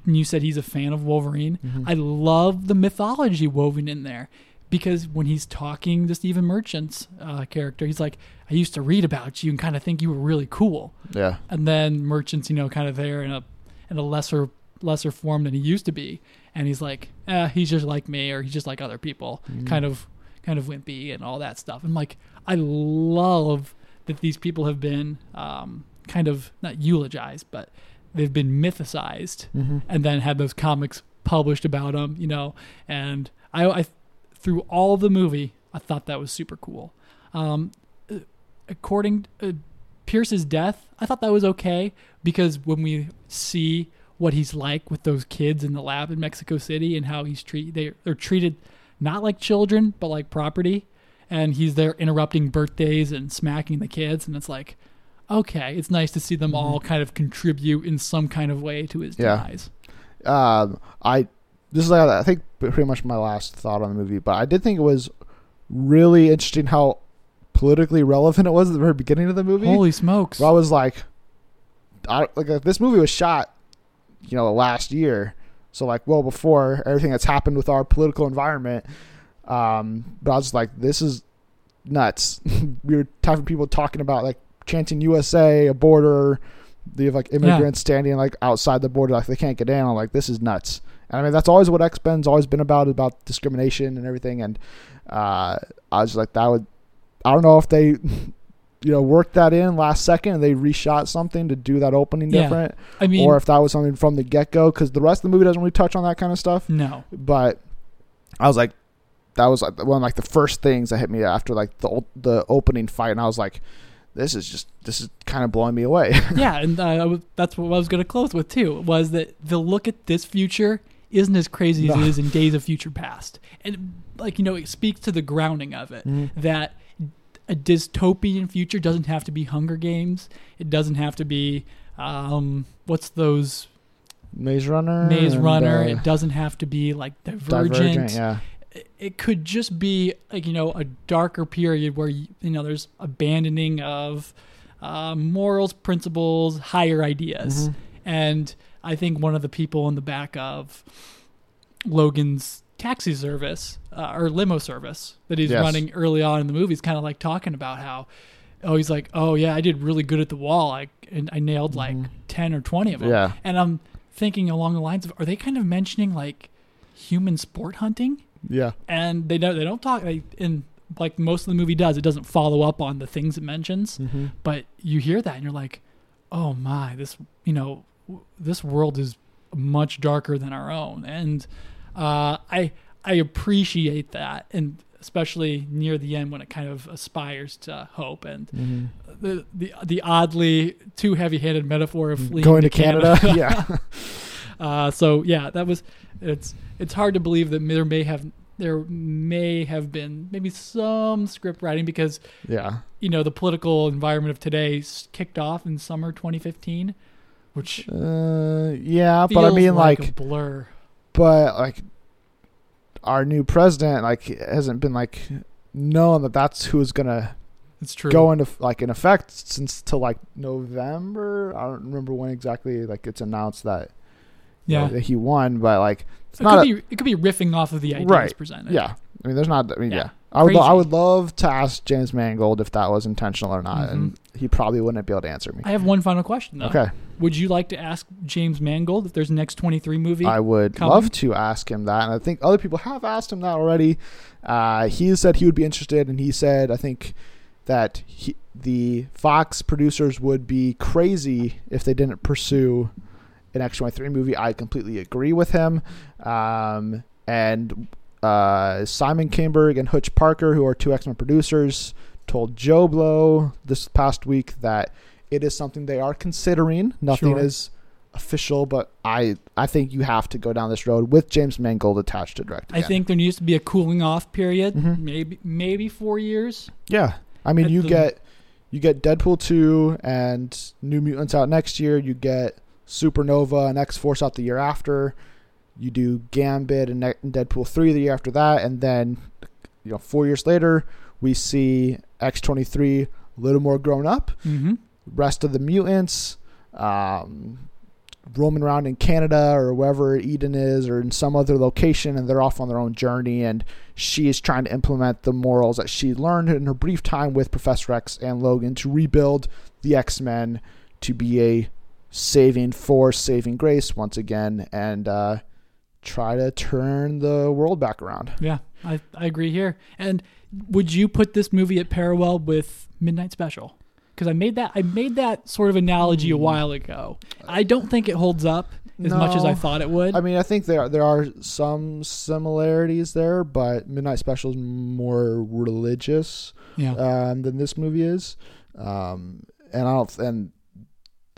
you said he's a fan of Wolverine. Mm-hmm. I love the mythology woven in there because when he's talking to Stephen Merchant's character, he's like, I used to read about you and kind of think you were really cool. Yeah. And then Merchant's, kind of there in a lesser form than he used to be. And he's like, he's just like me, or he's just like other people, kind of wimpy and all that stuff. And like, I love that these people have been kind of not eulogized, but they've been mythicized, and then had those comics published about them, And I through all the movie, I thought that was super cool. According to Pierce's death, I thought that was okay because when we see what he's like with those kids in the lab in Mexico City and how he's they're treated not like children, but like property. And he's there interrupting birthdays and smacking the kids. And it's like, okay, it's nice to see them all kind of contribute in some kind of way to his demise. This is, I think, pretty much my last thought on the movie, but I did think it was really interesting how politically relevant it was at the very beginning of the movie. Holy smokes. Where I was like, this movie was shot last year, so like well before everything that's happened with our political environment, but I was like, this is nuts. We were having people talking about like chanting USA, a border, they have like immigrants standing like outside the border like they can't get in. I'm like, this is nuts. And I mean, that's always what X-Men's always been about discrimination and everything. And I was like, I don't know if they worked that in last second and they reshot something to do that opening different. I mean, or if that was something from the get-go, because the rest of the movie doesn't really touch on that kind of stuff. No. But I was like, that was one of like the first things that hit me after like the opening fight. And I was like, this is kind of blowing me away. Yeah, and that's what I was going to close with too, was that the look at this future isn't as crazy as it is in Days of Future Past. And like, it speaks to the grounding of it, that a dystopian future doesn't have to be Hunger Games. It doesn't have to be what's those Maze Runner. It doesn't have to be like Divergent. Yeah. It could just be like a darker period where there's abandoning of morals, principles, higher ideas. And I think one of the people in the back of Logan's taxi service or limo service that he's running early on in the movie is kind of like talking about how, he's like, I did really good at the wall. I nailed like 10 or 20 of them. Yeah. And I'm thinking along the lines of, are they kind of mentioning like human sport hunting? Yeah. And they don't talk and like most of the movie does, it doesn't follow up on the things it mentions, but you hear that and you're like, oh my, this, this world is much darker than our own. And I appreciate that, and especially near the end when it kind of aspires to hope. And the oddly too heavy-handed metaphor of fleeing going to Canada. Yeah. So yeah, that was it's hard to believe that there may have been maybe some script writing because the political environment of today kicked off in summer 2015, which but I mean like a blur. But like our new president, like hasn't been like known that that's who's gonna. It's true. Go into like in effect since till like November. I don't remember when exactly like it's announced that. Yeah, that he won, but like it could be riffing off of the ideas presented. Yeah, I mean, there's not. I mean, yeah. I would love to ask James Mangold if that was intentional or not, and he probably wouldn't be able to answer me. I have one final question though. Okay. Would you like to ask James Mangold if there's an X-23 movie? I would love to ask him that, and I think other people have asked him that already. He said he would be interested, and he said, I think that the Fox producers would be crazy if they didn't pursue an X-23 movie. I completely agree with him. And Simon Kinberg and Hutch Parker, who are two X-Men producers, told Joe Blow this past week that it is something they are considering. Nothing is official, but I think you have to go down this road with James Mangold attached to direct again. I think there needs to be a cooling off period, maybe 4 years. Yeah. I mean, you get Deadpool 2 and New Mutants out next year. You get Supernova and X-Force out the year after. You do Gambit and Deadpool 3 the year after that, and then 4 years later we see X-23 a little more grown up. Mm-hmm. Rest of the mutants roaming around in Canada or wherever Eden is, or in some other location, and they're off on their own journey, and she is trying to implement the morals that she learned in her brief time with Professor X and Logan to rebuild the X-Men to be a saving force, saving grace once again, and try to turn the world back around. Yeah, I agree here. And would you put this movie at parallel with Midnight Special? Because I made that sort of analogy a while ago. I don't think it holds up as much as I thought it would. I mean, I think there are some similarities there, but Midnight Special is more religious than this movie is. And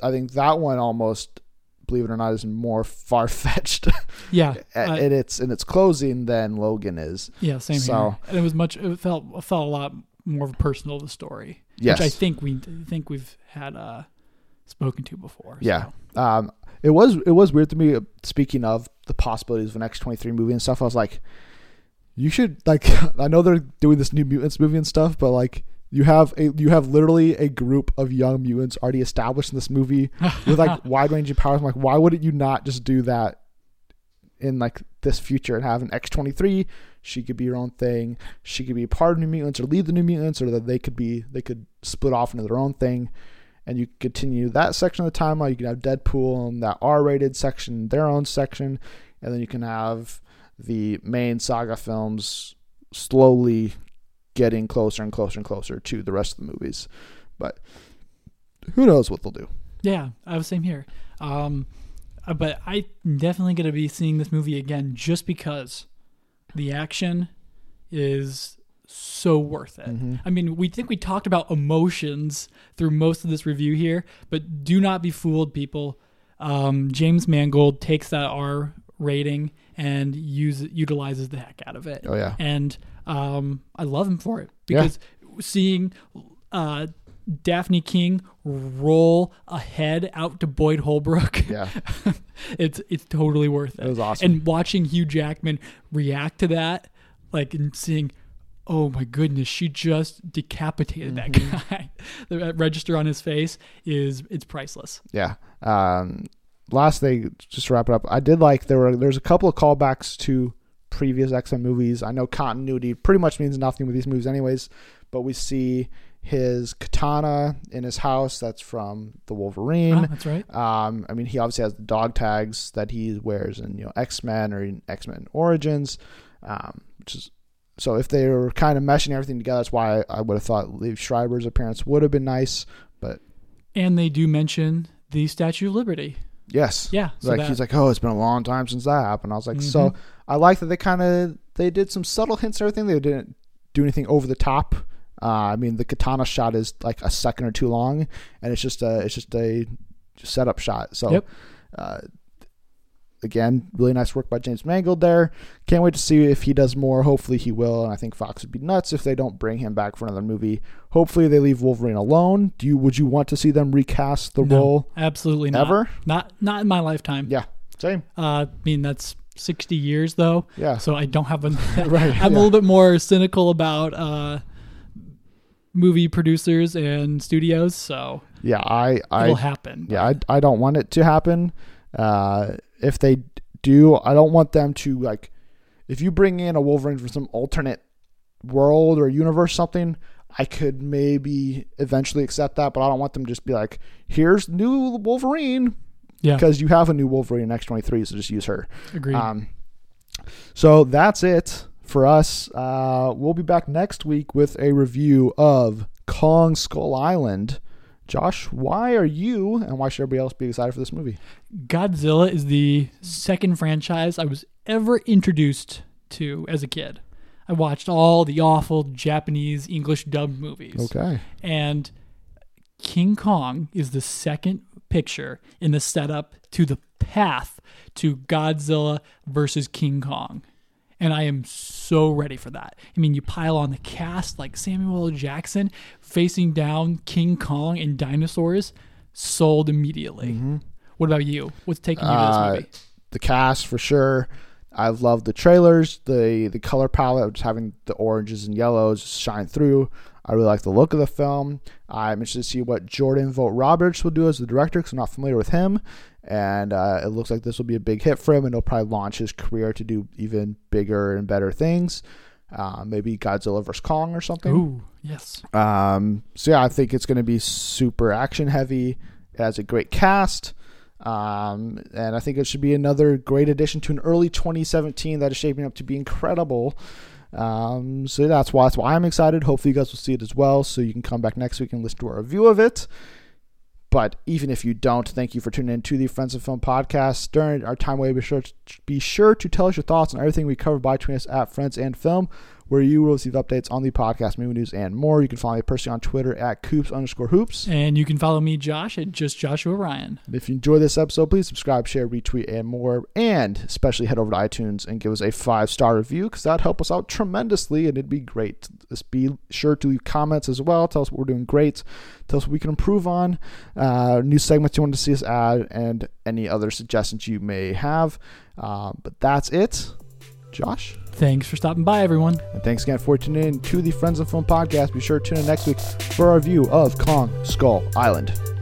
I think that one almost, believe it or not, is more far-fetched. Yeah, in its closing than Logan is. Yeah, same. So, here. And it felt a lot more of a personal to the story, yes, which I think we've had spoken to before. Yeah, so. It was weird to me. Speaking of the possibilities of an X-23 movie and stuff, I was like, you should, like, I know they're doing this New Mutants movie and stuff, but like, you have literally a group of young mutants already established in this movie with like wide ranging powers. I'm like, why wouldn't you not just do that in like this future and have an X-23? She could be her own thing. She could be a part of New Mutants or lead the New Mutants, or that they could split off into their own thing, and you continue that section of the timeline. You can have Deadpool and that R-rated section, their own section, and then you can have the main saga films slowly getting closer and closer and closer to the rest of the movies. But who knows what they'll do. Yeah, I was same here. But I'm definitely going to be seeing this movie again just because the action is so worth it. Mm-hmm. I mean, we think we talked about emotions through most of this review here, but do not be fooled, people. James Mangold takes that R rating and utilizes the heck out of it. Oh, yeah. And I love him for it, because seeing Daphne King roll a head out to Boyd Holbrook. Yeah. it's totally worth it. It was awesome. And watching Hugh Jackman react to that, like, and seeing, oh my goodness, she just decapitated that guy. The register on his face it's priceless. Yeah. Last thing, just to wrap it up. I did like there's a couple of callbacks to previous X-Men movies. I know continuity pretty much means nothing with these movies anyways, but we see his katana in his house that's from the Wolverine. Oh, that's right. I mean, he obviously has the dog tags that he wears in X-Men or in X-Men Origins, which is, so if they were kind of meshing everything together, that's why I would have thought Liev Schreiber's appearance would have been nice. But and they do mention the Statue of Liberty. Yes. Yeah. So like he's like, oh, it's been a long time since that happened. I was like, so I like that they did some subtle hints and everything. They didn't do anything over the top. I mean, the katana shot is like a second or two long, and it's just a setup shot. So, again, really nice work by James Mangold there. Can't wait to see if he does more. Hopefully he will. And I think Fox would be nuts if they don't bring him back for another movie. Hopefully they leave Wolverine alone. Would you want to see them recast the role? Absolutely not. Ever? Not in my lifetime. Yeah. Same. I mean, that's 60 years though. Yeah. So I don't have a, I'm a little bit more cynical about, movie producers and studios, so yeah, it'll happen. Yeah, I don't want it to happen. If they do, I don't want them to, like, if you bring in a Wolverine from some alternate world or universe, something, I could maybe eventually accept that, but I don't want them to just be like, here's new Wolverine, because you have a new Wolverine in X-23, so just use her. Agreed. So that's it for us. We'll be back next week with a review of Kong Skull Island. Josh, why are you and why should everybody else be excited for this movie? Godzilla is the second franchise I was ever introduced to as a kid. I watched all the awful Japanese English dubbed movies. Okay. And King Kong is the second picture in the setup to the path to Godzilla versus King Kong. And I am so ready for that. I mean, you pile on the cast like Samuel L. Jackson facing down King Kong and dinosaurs, sold immediately. Mm-hmm. What about you? What's taking you to this movie? The cast, for sure. I love the trailers, the color palette of just having the oranges and yellows shine through. I really like the look of the film. I'm interested to see what Jordan Vogt-Roberts will do as the director because I'm not familiar with him. And it looks like this will be a big hit for him, and he'll probably launch his career to do even bigger and better things. Maybe Godzilla vs. Kong or something. Ooh, yes. So, yeah, I think it's going to be super action-heavy. It has a great cast. And I think it should be another great addition to an early 2017 that is shaping up to be incredible. So that's why I'm excited. Hopefully you guys will see it as well, so you can come back next week and listen to our review of it. But even if you don't, thank you for tuning in to the Friends and Film podcast. During our time away, be sure to tell us your thoughts on everything we cover by tweeting us at Friends and Film, where you will receive updates on the podcast, movie news, and more. You can follow me personally on Twitter at Coops_Hoops. And you can follow me, Josh, at just Joshua Ryan. If you enjoy this episode, please subscribe, share, retweet, and more. And especially head over to iTunes and give us a 5-star review, because that helps us out tremendously, and it'd be great. Just be sure to leave comments as well. Tell us what we're doing great. Tell us what we can improve on, new segments you want to see us add, and any other suggestions you may have. But that's it. Josh, thanks for stopping by, everyone. And thanks again for tuning in to the Friends of Film podcast. Be sure to tune in next week for our review of Kong Skull Island.